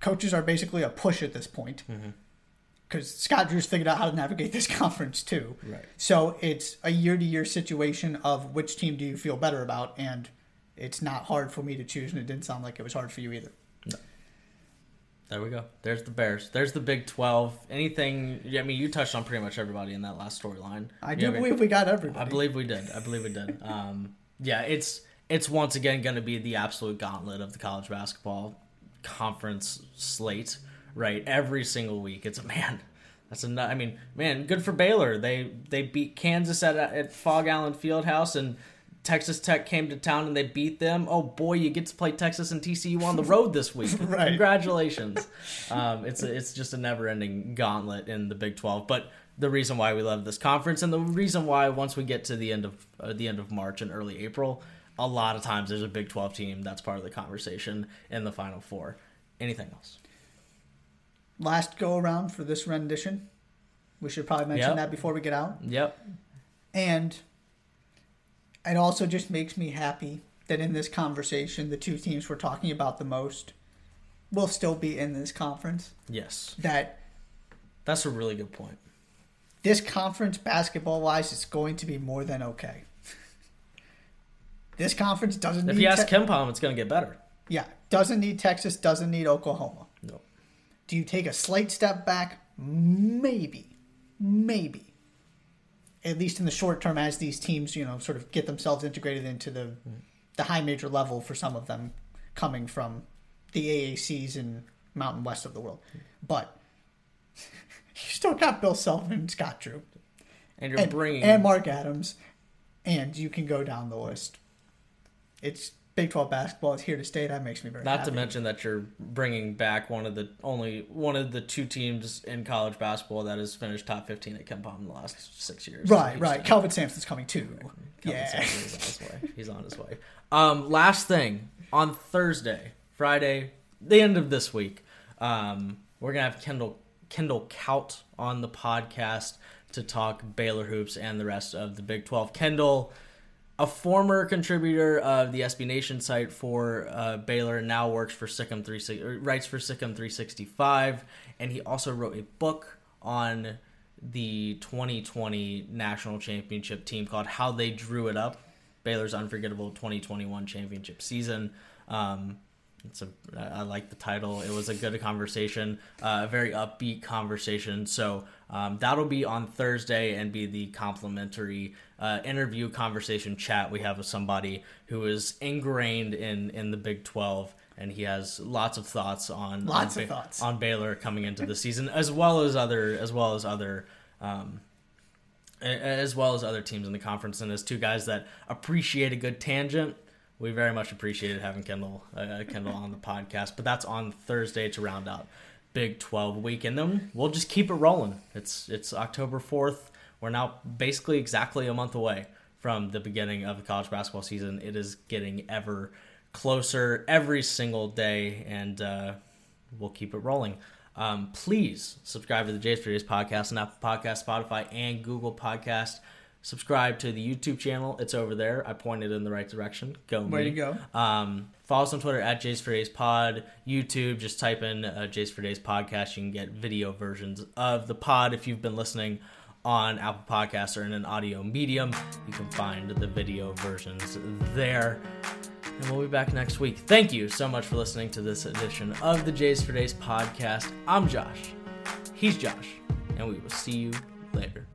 Coaches are basically a push at this point because mm-hmm. Scott Drew's figured out how to navigate this conference too. Right. So it's a year-to-year situation of which team do you feel better about, and it's not hard for me to choose, and it didn't sound like it was hard for you either. No. There we go. There's the Bears. There's the Big twelve. Anything, I mean, you touched on pretty much everybody in that last storyline. I do believe we got everybody. I believe we did. I believe we did. Um, yeah, it's it's once again going to be the absolute gauntlet of the college basketball conference slate, right? Every single week. It's a man. That's a, I mean, man, good for Baylor. They they beat Kansas at, at Fog Allen Fieldhouse, and Texas Tech came to town and they beat them. Oh boy, you get to play Texas and T C U on the road this week. Right. Congratulations. Um, it's a, it's just a never-ending gauntlet in the Big twelve. But the reason why we love this conference, and the reason why once we get to the end of uh, the end of March and early April, a lot of times there's a Big twelve team that's part of the conversation in the Final Four. Anything else? Last go around for this rendition. We should probably mention yep. that before we get out. Yep. And it also just makes me happy that in this conversation, the two teams we're talking about the most will still be in this conference. Yes. That That's a really good point. This conference, basketball-wise, is going to be more than okay. This conference doesn't if need... If you ask te- Kempom, it's going to get better. Yeah. Doesn't need Texas, doesn't need Oklahoma. No. Do you take a slight step back? Maybe. Maybe. At least in the short term, as these teams, you know, sort of get themselves integrated into the the high major level for some of them coming from the A A Cs and Mountain West of the world. But you still got Bill Self and Scott Drew. And you're and, bringing... And Mark Adams. And you can go down the list. It's Big twelve basketball. It's here to stay. That makes me very Not happy. To mention that you're bringing back one of the only one of the two teams in college basketball that has finished top fifteen at Kempom in the last six years. Right, right. Calvin Sampson's coming too. Calvin yeah, Sampson is on his way. He's on his way. Um, last thing on Thursday, Friday, the end of this week, um, we're gonna have Kendall Kendall Cout on the podcast to talk Baylor hoops and the rest of the Big twelve. Kendall, a former contributor of the S B Nation site for uh, Baylor, now works for Sikkim three sixty, writes for Sikkim three sixty-five, and he also wrote a book on the twenty twenty national championship team called How They Drew It Up, Baylor's Unforgettable twenty twenty-one Championship Season. Um, it's a, I like the title. It was a good conversation, uh, a very upbeat conversation. So um, that'll be on Thursday and be the complimentary uh, interview conversation chat we have with somebody who is ingrained in, in the Big twelve, and he has lots of thoughts on lots on, of thoughts on Baylor coming into the season, as well as other as well as other um, as well as other teams in the conference. And as two guys that appreciate a good tangent, we very much appreciated having Kendall uh, Kendall on the podcast. But that's on Thursday to round out Big twelve week, and then we'll just keep it rolling. It's it's October fourth. We're now basically exactly a month away from the beginning of the college basketball season. It is getting ever closer every single day, and uh we'll keep it rolling. Um please subscribe to the Jays for Days podcast on Apple Podcasts, Spotify, and Google Podcast. Subscribe to the YouTube channel. It's over there. I pointed in the right direction. Go where me. You go. Um follow us on Twitter at Jays for Days pod. YouTube, just type in uh, Jays for Days podcast. You can get video versions of the pod. If you've been listening on Apple Podcasts or in an audio medium, you can find the video versions there. And we'll be back next week. Thank you so much for listening to this edition of the Jays for Days podcast. I'm Josh. He's Josh. And we will see you later.